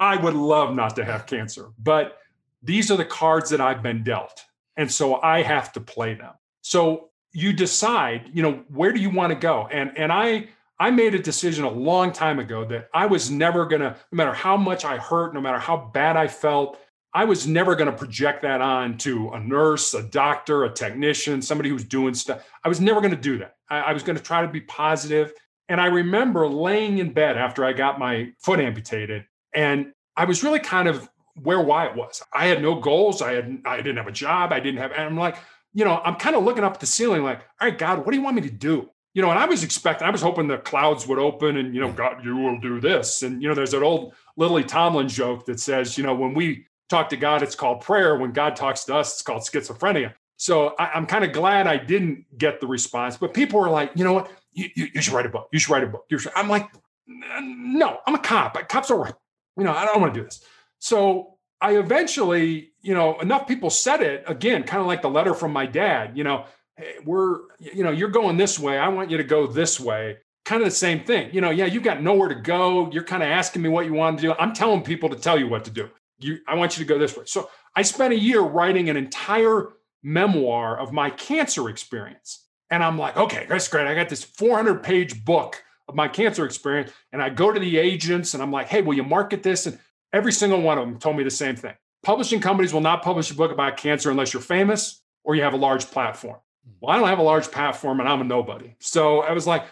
I would love not to have cancer. But these are the cards that I've been dealt. And so I have to play them. So you decide, you know, where do you want to go? And, and I, I made a decision a long time ago that I was never going to, no matter how much I hurt, no matter how bad I felt, I was never going to project that on to a nurse, a doctor, a technician, somebody who's doing stuff. I was never going to do that. I, I was going to try to be positive. And I remember laying in bed after I got my foot amputated, and I was really kind of where Wyatt was. I had no goals. I had, I didn't have a job. I didn't have, and I'm like, you know, I'm kind of looking up at the ceiling like, all right, God, what do you want me to do? You know, and I was expecting, I was hoping the clouds would open and, you know, God, you will do this. And, you know, there's that old Lily Tomlin joke that says, you know, when we talk to God, it's called prayer. When God talks to us, it's called schizophrenia. So I, I'm kind of glad I didn't get the response, but people were like, you know what, you, you, you should write a book. You should write a book. You should. I'm like, no, I'm a cop. Cops are right. You know, I don't want to do this. So I eventually, you know, enough people said it again, kind of like the letter from my dad, you know, hey, we're, you know, you're going this way. I want you to go this way. Kind of the same thing. You know, yeah, you've got nowhere to go. You're kind of asking me what you want to do. I'm telling people to tell you what to do. You, I want you to go this way. So I spent a year writing an entire memoir of my cancer experience. And I'm like, okay, that's great. I got this four hundred page book of my cancer experience. And I go to the agents and I'm like, hey, will you market this? And every single one of them told me the same thing. Publishing companies will not publish a book about cancer unless you're famous or you have a large platform. Well, I don't have a large platform and I'm a nobody. So I was like,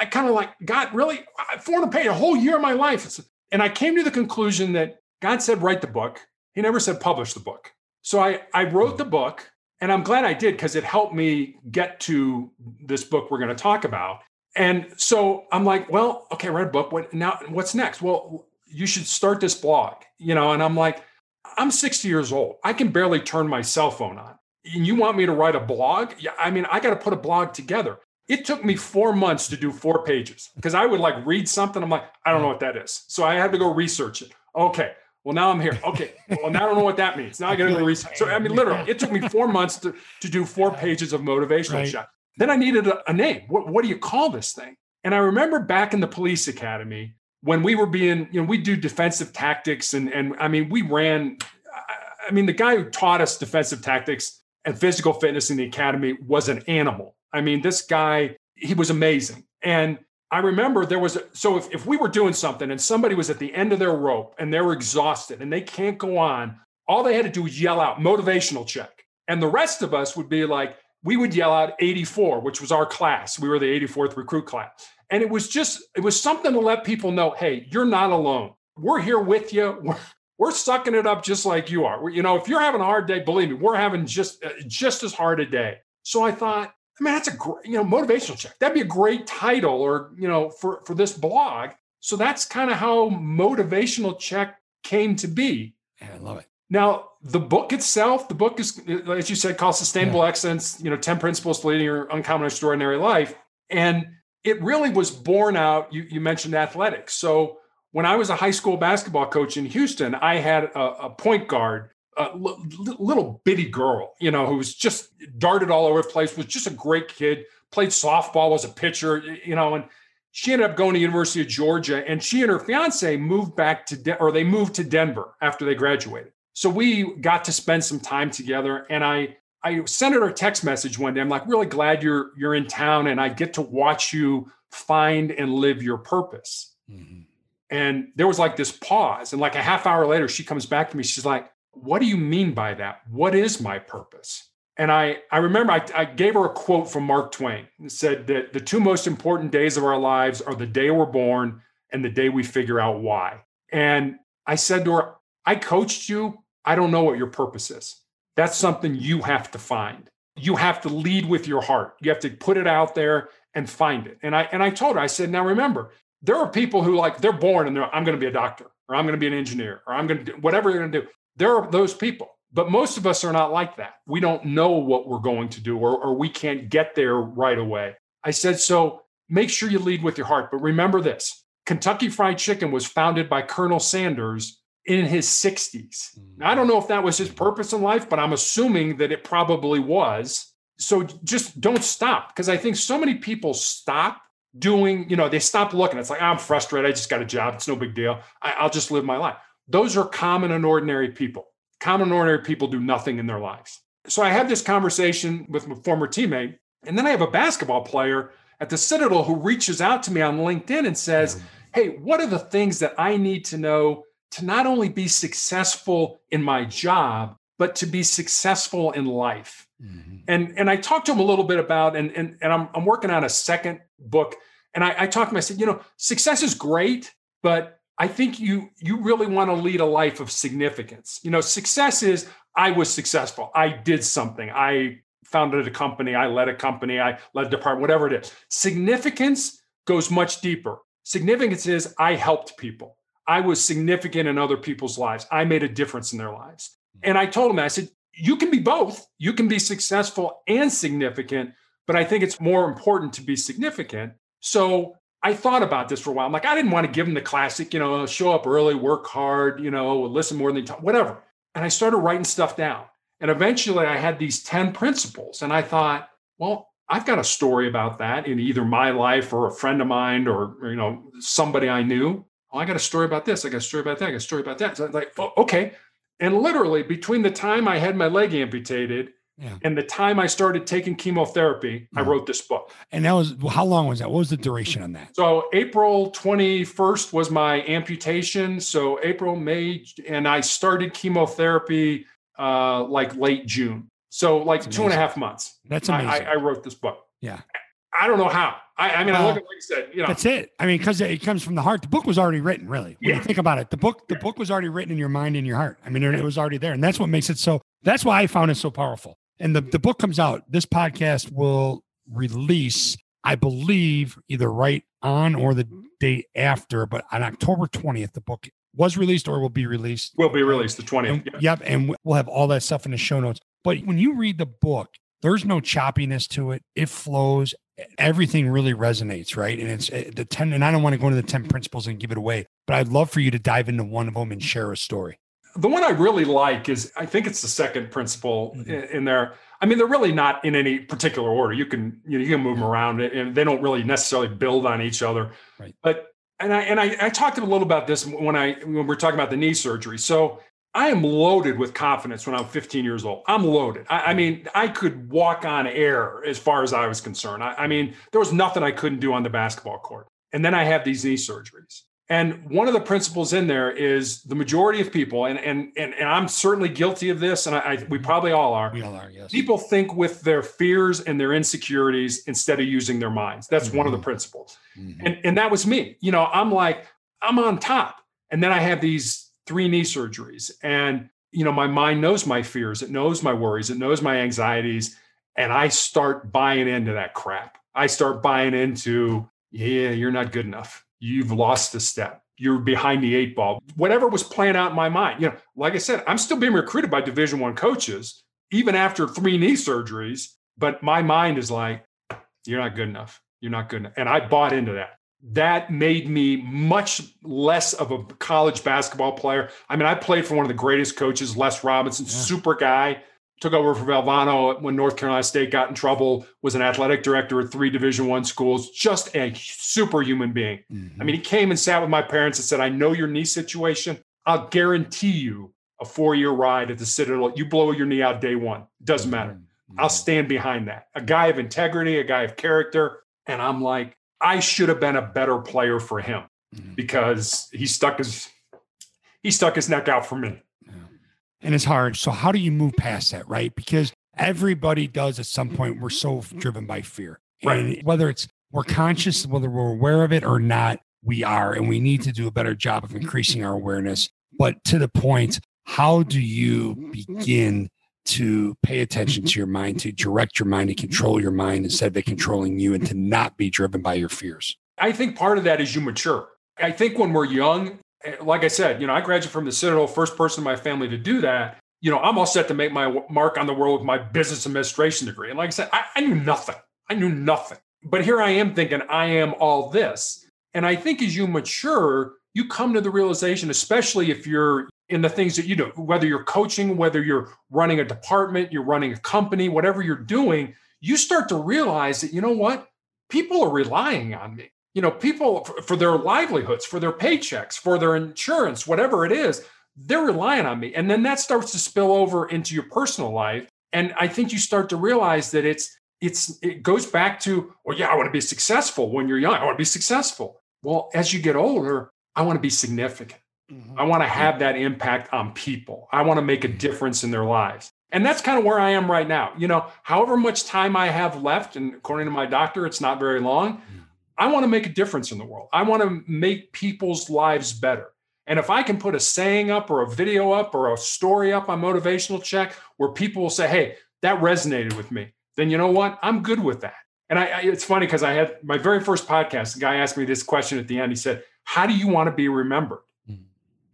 I kind of like, God, really? four hundred pages, a whole year of my life. And I came to the conclusion that God said, write the book. He never said, publish the book. So I, I wrote the book, and I'm glad I did because it helped me get to this book we're going to talk about. And so I'm like, well, okay, I read a book. What now? What's next? Well, you should start this blog, you know? And I'm like, I'm sixty years old. I can barely turn my cell phone on. And you want me to write a blog? Yeah, I mean, I got to put a blog together. It took me four months to do four pages because I would like read something. I'm like, I don't know what that is. So I had to go research it. Okay. Well, now I'm here. Okay. Well, now I don't know what that means. Now I got to go research. So, I mean, literally, it took me four months to, to do four pages of motivational right. check. Then I needed a, a name. What, what do you call this thing? And I remember back in the police academy when we were being, you know, we do defensive tactics. And, and I mean, we ran, I mean, the guy who taught us defensive tactics and physical fitness in the academy was an animal. I mean, this guy, he was amazing. And I remember there was, so if, if we were doing something and somebody was at the end of their rope and they were exhausted and they can't go on, all they had to do was yell out motivational check. And the rest of us would be like, we would yell out eighty-four, which was our class. We were the eighty-fourth recruit class. And it was just, it was something to let people know, hey, you're not alone. We're here with you. We're, we're sucking it up just like you are. We're, you know, if you're having a hard day, believe me, we're having just, uh, just as hard a day. So I thought, I mean, that's a great, you know, motivational check. That'd be a great title or, you know, for, for this blog. So that's kind of how Motivational Check came to be. Yeah, I love it. Now, the book itself, the book is, as you said, called Sustainable yeah. Excellence, you know, ten Principles to Leading Your Uncommon Extraordinary Life. And it really was born out, you, you mentioned athletics. So when I was a high school basketball coach in Houston, I had a, a point guard, a little bitty girl, you know, who was just darted all over the place, was just a great kid, played softball, was a pitcher, you know, and she ended up going to University of Georgia, and she and her fiance moved back to, De- or they moved to Denver after they graduated. So we got to spend some time together, and I, I sent her a text message one day. I'm like, really glad you're, you're in town and I get to watch you find and live your purpose. Mm-hmm. And there was like this pause, and like a half hour later, she comes back to me. She's like, what do you mean by that? What is my purpose? And I, I remember I, I gave her a quote from Mark Twain. It said that the two most important days of our lives are the day we're born and the day we figure out why. And I said to her, I coached you. I don't know what your purpose is. That's something you have to find. You have to lead with your heart. You have to put it out there and find it. And I and I told her, I said, now remember, there are people who like, they're born and they're, I'm going to be a doctor, or I'm going to be an engineer, or I'm going to do whatever you're going to do. There are those people. But most of us are not like that. We don't know what we're going to do, or, or we can't get there right away. I said, so make sure you lead with your heart. But remember this, Kentucky Fried Chicken was founded by Colonel Sanders in his sixties. Now, I don't know if that was his purpose in life, but I'm assuming that it probably was. So just don't stop, because I think so many people stop doing, you know, they stop looking. It's like, I'm frustrated. I just got a job. It's no big deal. I, I'll just live my life. Those are common and ordinary people. Common and ordinary people do nothing in their lives. So I have this conversation with my former teammate, and then I have a basketball player at the Citadel who reaches out to me on LinkedIn and says, hey, what are the things that I need to know to not only be successful in my job, but to be successful in life? Mm-hmm. And, and I talked to him a little bit about, and, and, and I'm, I'm working on a second book. And I, I talked to him, I said, you know, success is great, but I think you, you really want to lead a life of significance. You know, success is, I was successful. I did something. I founded a company. I led a company. I led a department, whatever it is. Significance goes much deeper. Significance is, I helped people. I was significant in other people's lives. I made a difference in their lives. And I told him, I said, you can be both. You can be successful and significant, but I think it's more important to be significant. So I thought about this for a while. I'm like, I didn't want to give him the classic, you know, show up early, work hard, you know, listen more than you talk, whatever. And I started writing stuff down. And eventually I had these ten principles. And I thought, well, I've got a story about that in either my life or a friend of mine, or, or you know, somebody I knew. Oh, I got a story about this. I got a story about that. I got a story about that. So I was like, oh, okay. And literally between the time I had my leg amputated yeah. and the time I started taking chemotherapy, mm-hmm. I wrote this book. And that was, how long was that? What was the duration on that? So April twenty-first was my amputation. So April, May, and I started chemotherapy uh, like late June. So like two and a half months. That's amazing. I, I, I wrote this book. Yeah. I don't know how. I, I mean, uh, I look at what you said. You know. That's it. I mean, because it comes from the heart. The book was already written, really. When yeah. you think about it, the book, the book was already written in your mind and your heart. I mean, it, it was already there. And that's what makes it so, that's why I found it so powerful. And the, the book comes out. This podcast will release, I believe, either right on or the day after. But on October twentieth, the book was released or will be released. Will be released the twentieth. And, yeah. Yep. And we'll have all that stuff in the show notes. But when you read the book, there's no choppiness to it. It flows. Everything really resonates, right? And it's the ten, and I don't want to go into the ten principles and give it away, but I'd love for you to dive into one of them and share a story. The one I really like is, I think it's the second principle mm-hmm. in, in there. I mean, they're really not in any particular order. You can, you know, you can move them around, and they don't really necessarily build on each other. Right. But, and I, and I, I talked a little about this when I, when we were talking about the knee surgery. So I am loaded with confidence when I'm fifteen years old. I'm loaded. I, I mean, I could walk on air as far as I was concerned. I, I mean, there was nothing I couldn't do on the basketball court. And then I have these knee surgeries. And one of the principles in there is the majority of people, and and and, and I'm certainly guilty of this, and I, I we probably all are. We all are, yes. People think with their fears and their insecurities instead of using their minds. That's mm-hmm. one of the principles. Mm-hmm. And, and that was me. You know, I'm like, I'm on top. And then I have these three knee surgeries. And, you know, my mind knows my fears. It knows my worries. It knows my anxieties. And I start buying into that crap. I start buying into, yeah, you're not good enough. You've lost a step. You're behind the eight ball. Whatever was playing out in my mind. You know, like I said, I'm still being recruited by Division One coaches, even after three knee surgeries. But my mind is like, you're not good enough. You're not good enough. And I bought into that. That made me much less of a college basketball player. I mean, I played for one of the greatest coaches, Les Robinson, yeah. super guy, took over for Valvano when North Carolina State got in trouble, was an athletic director at three Division I schools, just a superhuman being. Mm-hmm. I mean, he came and sat with my parents and said, I know your knee situation. I'll guarantee you a four-year ride at the Citadel. You blow your knee out day one. Doesn't matter. Mm-hmm. I'll stand behind that. A guy of integrity, a guy of character. And I'm like, I should have been a better player for him mm-hmm. because he stuck his he stuck his neck out for me. Yeah. And it's hard. So how do you move past that, right? Because everybody does at some point. We're so driven by fear. Right. And whether it's we're conscious, whether we're aware of it or not, we are, and we need to do a better job of increasing our awareness. But to the point, how do you begin to pay attention to your mind, to direct your mind, to control your mind instead of it controlling you, and to not be driven by your fears? I think part of that is you mature. I think when we're young, like I said, you know, I graduated from the Citadel, first person in my family to do that. You know, I'm all set to make my mark on the world with my business administration degree. And like I said, I, I knew nothing. I knew nothing. But here I am thinking I am all this. And I think as you mature, you come to the realization, especially if you're in the things that you do, whether you're coaching, whether you're running a department, you're running a company, whatever you're doing, you start to realize that, you know what, people are relying on me. You know, people for their livelihoods, for their paychecks, for their insurance, whatever it is, they're relying on me. And then that starts to spill over into your personal life. And I think you start to realize that it's, it's, it goes back to, well, yeah, I want to be successful when you're young. I want to be successful. Well, as you get older, I want to be significant. Mm-hmm. I want to have that impact on people. I want to make a difference in their lives. And that's kind of where I am right now. You know, however much time I have left, and according to my doctor, it's not very long. Mm-hmm. I want to make a difference in the world. I want to make people's lives better. And if I can put a saying up or a video up or a story up on Motivational Check where people will say, hey, that resonated with me, then you know what? I'm good with that. And I, I it's funny because I had my very first podcast, the guy asked me this question at the end. He said, how do you want to be remembered? Mm-hmm.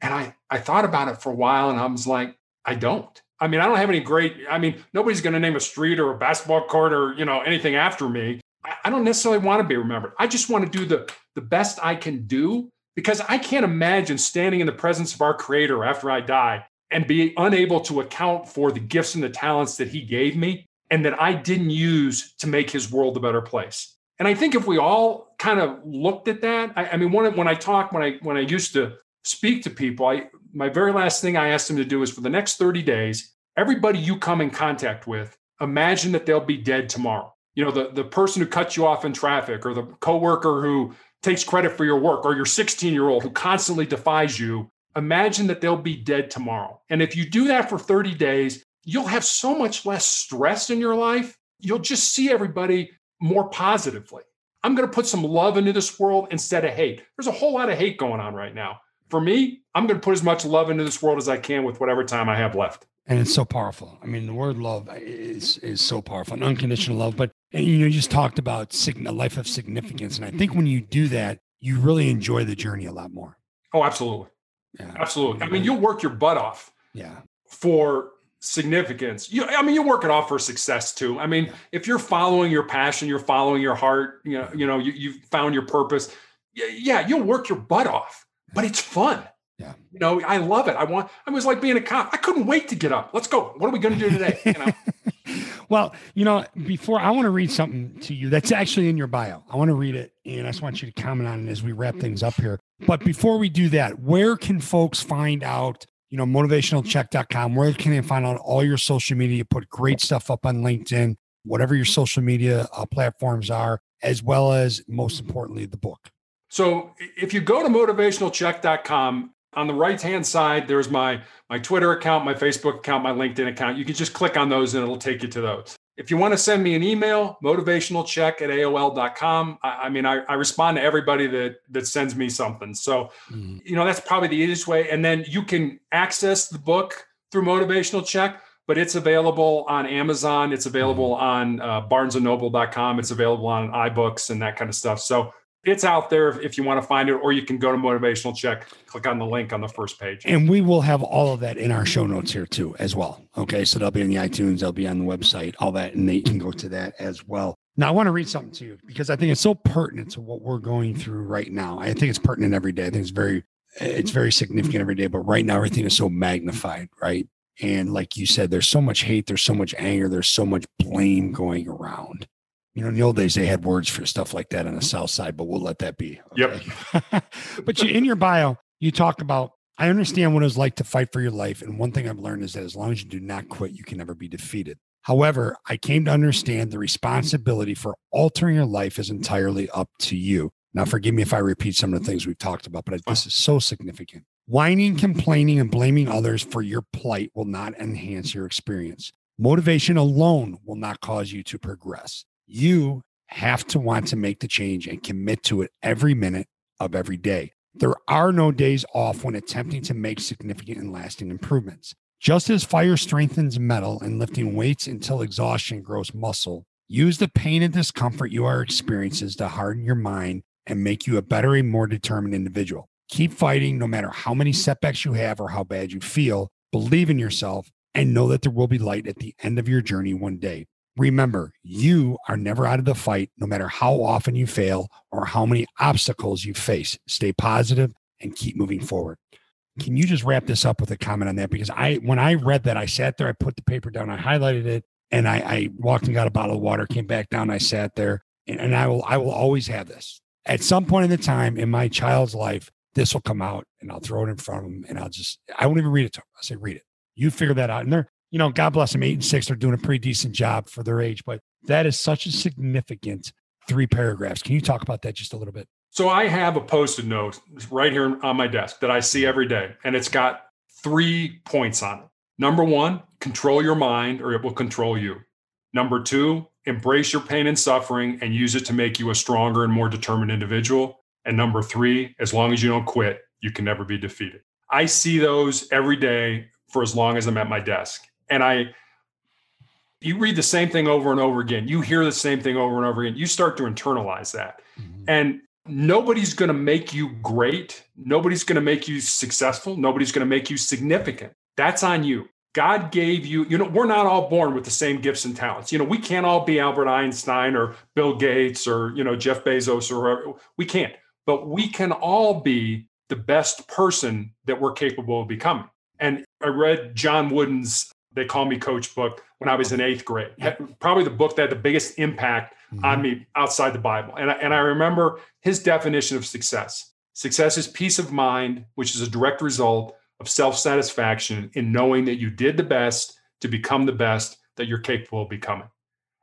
And I, I thought about it for a while and I was like, I don't. I mean, I don't have any great, I mean, nobody's going to name a street or a basketball court or, you know, anything after me. I don't necessarily want to be remembered. I just want to do the, the best I can do, because I can't imagine standing in the presence of our Creator after I die and be unable to account for the gifts and the talents that He gave me and that I didn't use to make His world a better place. And I think if we all kind of looked at that, I, I mean, one, when I talk, when I when I used to speak to people, I my very last thing I asked them to do is for the next thirty days, everybody you come in contact with, imagine that they'll be dead tomorrow. You know, the, the person who cuts you off in traffic, or the coworker who takes credit for your work, or your sixteen-year-old who constantly defies you, imagine that they'll be dead tomorrow. And if you do that for thirty days, you'll have so much less stress in your life. You'll just see everybody more positively. I'm going to put some love into this world instead of hate. There's a whole lot of hate going on right now. For me, I'm going to put as much love into this world as I can with whatever time I have left. And it's so powerful. I mean, the word love is is so powerful, an unconditional love. But and you know, you just talked about a life of significance. And I think when you do that, you really enjoy the journey a lot more. Oh, absolutely. Yeah. Absolutely. I mean, you'll work your butt off yeah. for significance. You, I mean, you work it off for success too. I mean, yeah. if you're following your passion, you're following your heart, you know, you know, you, you've found your purpose. Yeah, you'll work your butt off, but it's fun. Yeah. You know, I love it. I want, I was like being a cop. I couldn't wait to get up. Let's go. What are we going to do today? You know? Well, you know, before I want to read something to you that's actually in your bio. I want to read it. And I just want you to comment on it as we wrap things up here. But before we do that, where can folks find out, you know, motivational check dot com, where can they find out all your social media? You put great stuff up on LinkedIn, whatever your social media uh, platforms are, as well as most importantly, the book. So if you go to motivational check dot com, on the right-hand side, there's my, my Twitter account, my Facebook account, my LinkedIn account. You can just click on those and it'll take you to those. If you want to send me an email, motivational check at A O L dot com. I, I mean, I, I respond to everybody that, that sends me something. So, mm-hmm. you know, that's probably the easiest way. And then you can access the book through Motivational Check, but it's available on Amazon. It's available on uh, barnes and noble dot com. It's available on iBooks and that kind of stuff. So it's out there if you want to find it, or you can go to Motivational Check, click on the link on the first page. And we will have all of that in our show notes here too, as well. Okay. So they'll be in the iTunes, they'll be on the website, all that, and they can go to that as well. Now I want to read something to you because I think it's so pertinent to what we're going through right now. I think it's pertinent every day. I think it's very, it's very significant every day, but right now everything is so magnified, right? And like you said, there's so much hate, there's so much anger, there's so much blame going around. You know, in the old days, they had words for stuff like that on the South Side, but we'll let that be. Okay? Yep. But you, in your bio, you talk about, I understand what it's like to fight for your life. And one thing I've learned is that as long as you do not quit, you can never be defeated. However, I came to understand the responsibility for altering your life is entirely up to you. Now, forgive me if I repeat some of the things we've talked about, but this is so significant. Whining, complaining, and blaming others for your plight will not enhance your experience. Motivation alone will not cause you to progress. You have to want to make the change and commit to it every minute, of every day. There are no days off when attempting to make significant and lasting improvements. Just as fire strengthens metal and lifting weights until exhaustion grows muscle, use the pain and discomfort you are experiencing to harden your mind and make you a better and more determined individual. Keep fighting no matter how many setbacks you have or how bad you feel. Believe in yourself and know that there will be light at the end of your journey one day. Remember, you are never out of the fight, no matter how often you fail or how many obstacles you face. Stay positive and keep moving forward. Can you just wrap this up with a comment on that? Because I, when I read that, I sat there, I put the paper down, I highlighted it, and I, I walked and got a bottle of water, came back down, I sat there, and, and I will, I will always have this. At some point in the time in my child's life, this will come out, and I'll throw it in front of them, and I'll just, I won't even read it to them. I'll say, read it. You figure that out. And they're, you know, God bless them, eight and six, they're doing a pretty decent job for their age, but that is such a significant three paragraphs. Can you talk about that just a little bit? So I have a Post-it note right here on my desk that I see every day, and it's got three points on it. Number one, control your mind or it will control you. Number two, embrace your pain and suffering and use it to make you a stronger and more determined individual. And number three, as long as you don't quit, you can never be defeated. I see those every day for as long as I'm at my desk. And I, you read the same thing over and over again. You hear the same thing over and over again. You start to internalize that. Mm-hmm. And nobody's going to make you great. Nobody's going to make you successful. Nobody's going to make you significant. That's on you. God gave you, you know, we're not all born with the same gifts and talents. You know, we can't all be Albert Einstein or Bill Gates or, you know, Jeff Bezos or whatever. We can't, but we can all be the best person that we're capable of becoming. And I read John Wooden's They Call Me Coach book when I was in eighth grade, probably the book that had the biggest impact mm-hmm. on me outside the Bible. And I, and I remember his definition of success. Success is peace of mind, which is a direct result of self-satisfaction in knowing that you did the best to become the best that you're capable of becoming.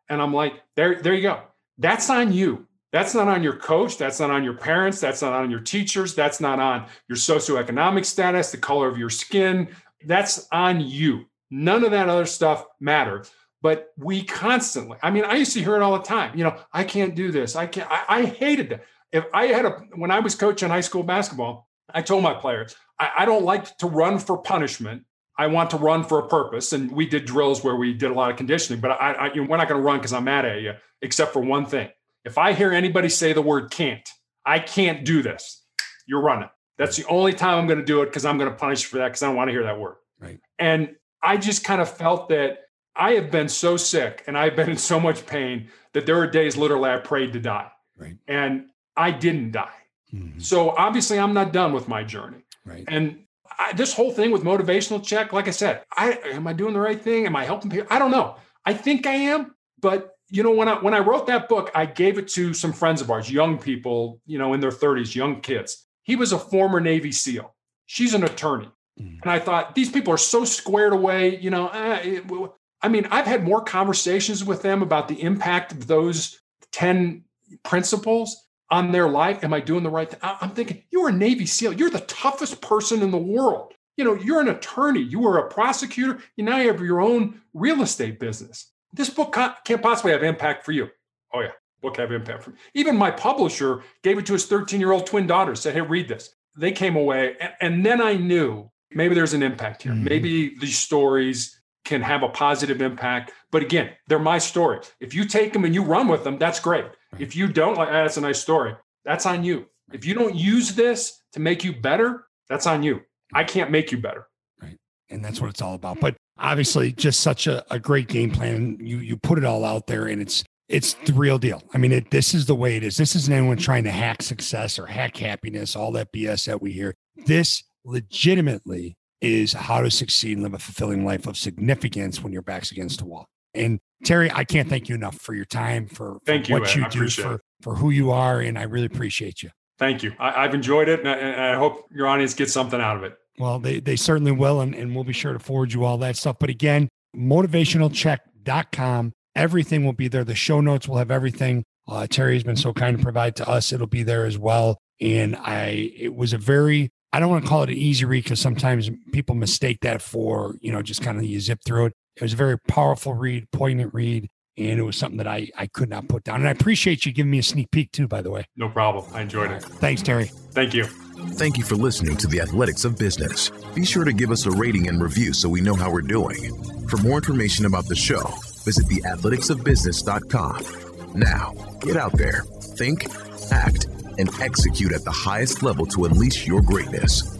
And I'm like, there, there you go. That's on you. That's not on your coach. That's not on your parents. That's not on your teachers. That's not on your socioeconomic status, the color of your skin. That's on you. None of that other stuff matters, but we constantly, I mean, I used to hear it all the time. You know, I can't do this. I can't, I, I hated that. If I had a, when I was coaching high school basketball, I told my players, I, I don't like to run for punishment. I want to run for a purpose. And we did drills where we did a lot of conditioning, but I, I you know, we're not going to run because I'm mad at you, except for one thing. If I hear anybody say the word can't, I can't do this, you're running. That's the only time I'm going to do it because I'm going to punish you for that because I don't want to hear that word. Right. And I just kind of felt that I have been so sick and I've been in so much pain that there are days literally I prayed to die. Right. And I didn't die. Mm-hmm. So obviously I'm not done with my journey. Right. And I, this whole thing with motivational check, like I said, I, am I doing the right thing? Am I helping people? I don't know. I think I am. But you know, when I, when I wrote that book, I gave it to some friends of ours, young people, you know, in their thirties, young kids. He was a former Navy SEAL. She's an attorney. And I thought, these people are so squared away, you know, eh, I mean, I've had more conversations with them about the impact of those ten principles on their life. Am I doing the right thing? I'm thinking, you're a Navy SEAL. You're the toughest person in the world. You know, you're an attorney. You were a prosecutor. You now have your own real estate business. This book can't possibly have impact for you. Oh, yeah. Book have impact for me. Even my publisher gave it to his thirteen-year-old twin daughter, said, hey, read this. They came away. And, and then I knew, maybe there's an impact here. Mm-hmm. Maybe these stories can have a positive impact. But again, they're my stories. If you take them and you run with them, that's great. Right. If you don't, like, ah, that's a nice story. That's on you. Right. If you don't use this to make you better, that's on you. I can't make you better. Right. And that's what it's all about. But obviously just such a, a great game plan. You you put it all out there and it's, it's the real deal. I mean, it, this is the way it is. This isn't anyone trying to hack success or hack happiness, all that B S that we hear. This legitimately is how to succeed and live a fulfilling life of significance when your back's against the wall. And Terry, I can't thank you enough for your time, for, thank for you, what Ed. you do, for, for who you are. And I really appreciate you. Thank you. I, I've enjoyed it. And I, and I hope your audience gets something out of it. Well, they, they certainly will. And, and we'll be sure to forward you all that stuff. But again, motivational check dot com, everything will be there. The show notes will have everything. Uh, Terry's been so kind to provide to us. It'll be there as well. And I, it was a very, I don't want to call it an easy read because sometimes people mistake that for, you know, just kind of you zip through it. It was a very powerful read, poignant read, And it was something that I, I could not put down. And I appreciate you giving me a sneak peek too, by the way. No problem. I enjoyed it. Thanks, Terry. Thank you. Thank you for listening to The Athletics of Business. Be sure to give us a rating and review so we know how we're doing. For more information about the show, visit the athletics of business dot com. Now, get out there, think, act, and execute at the highest level to unleash your greatness.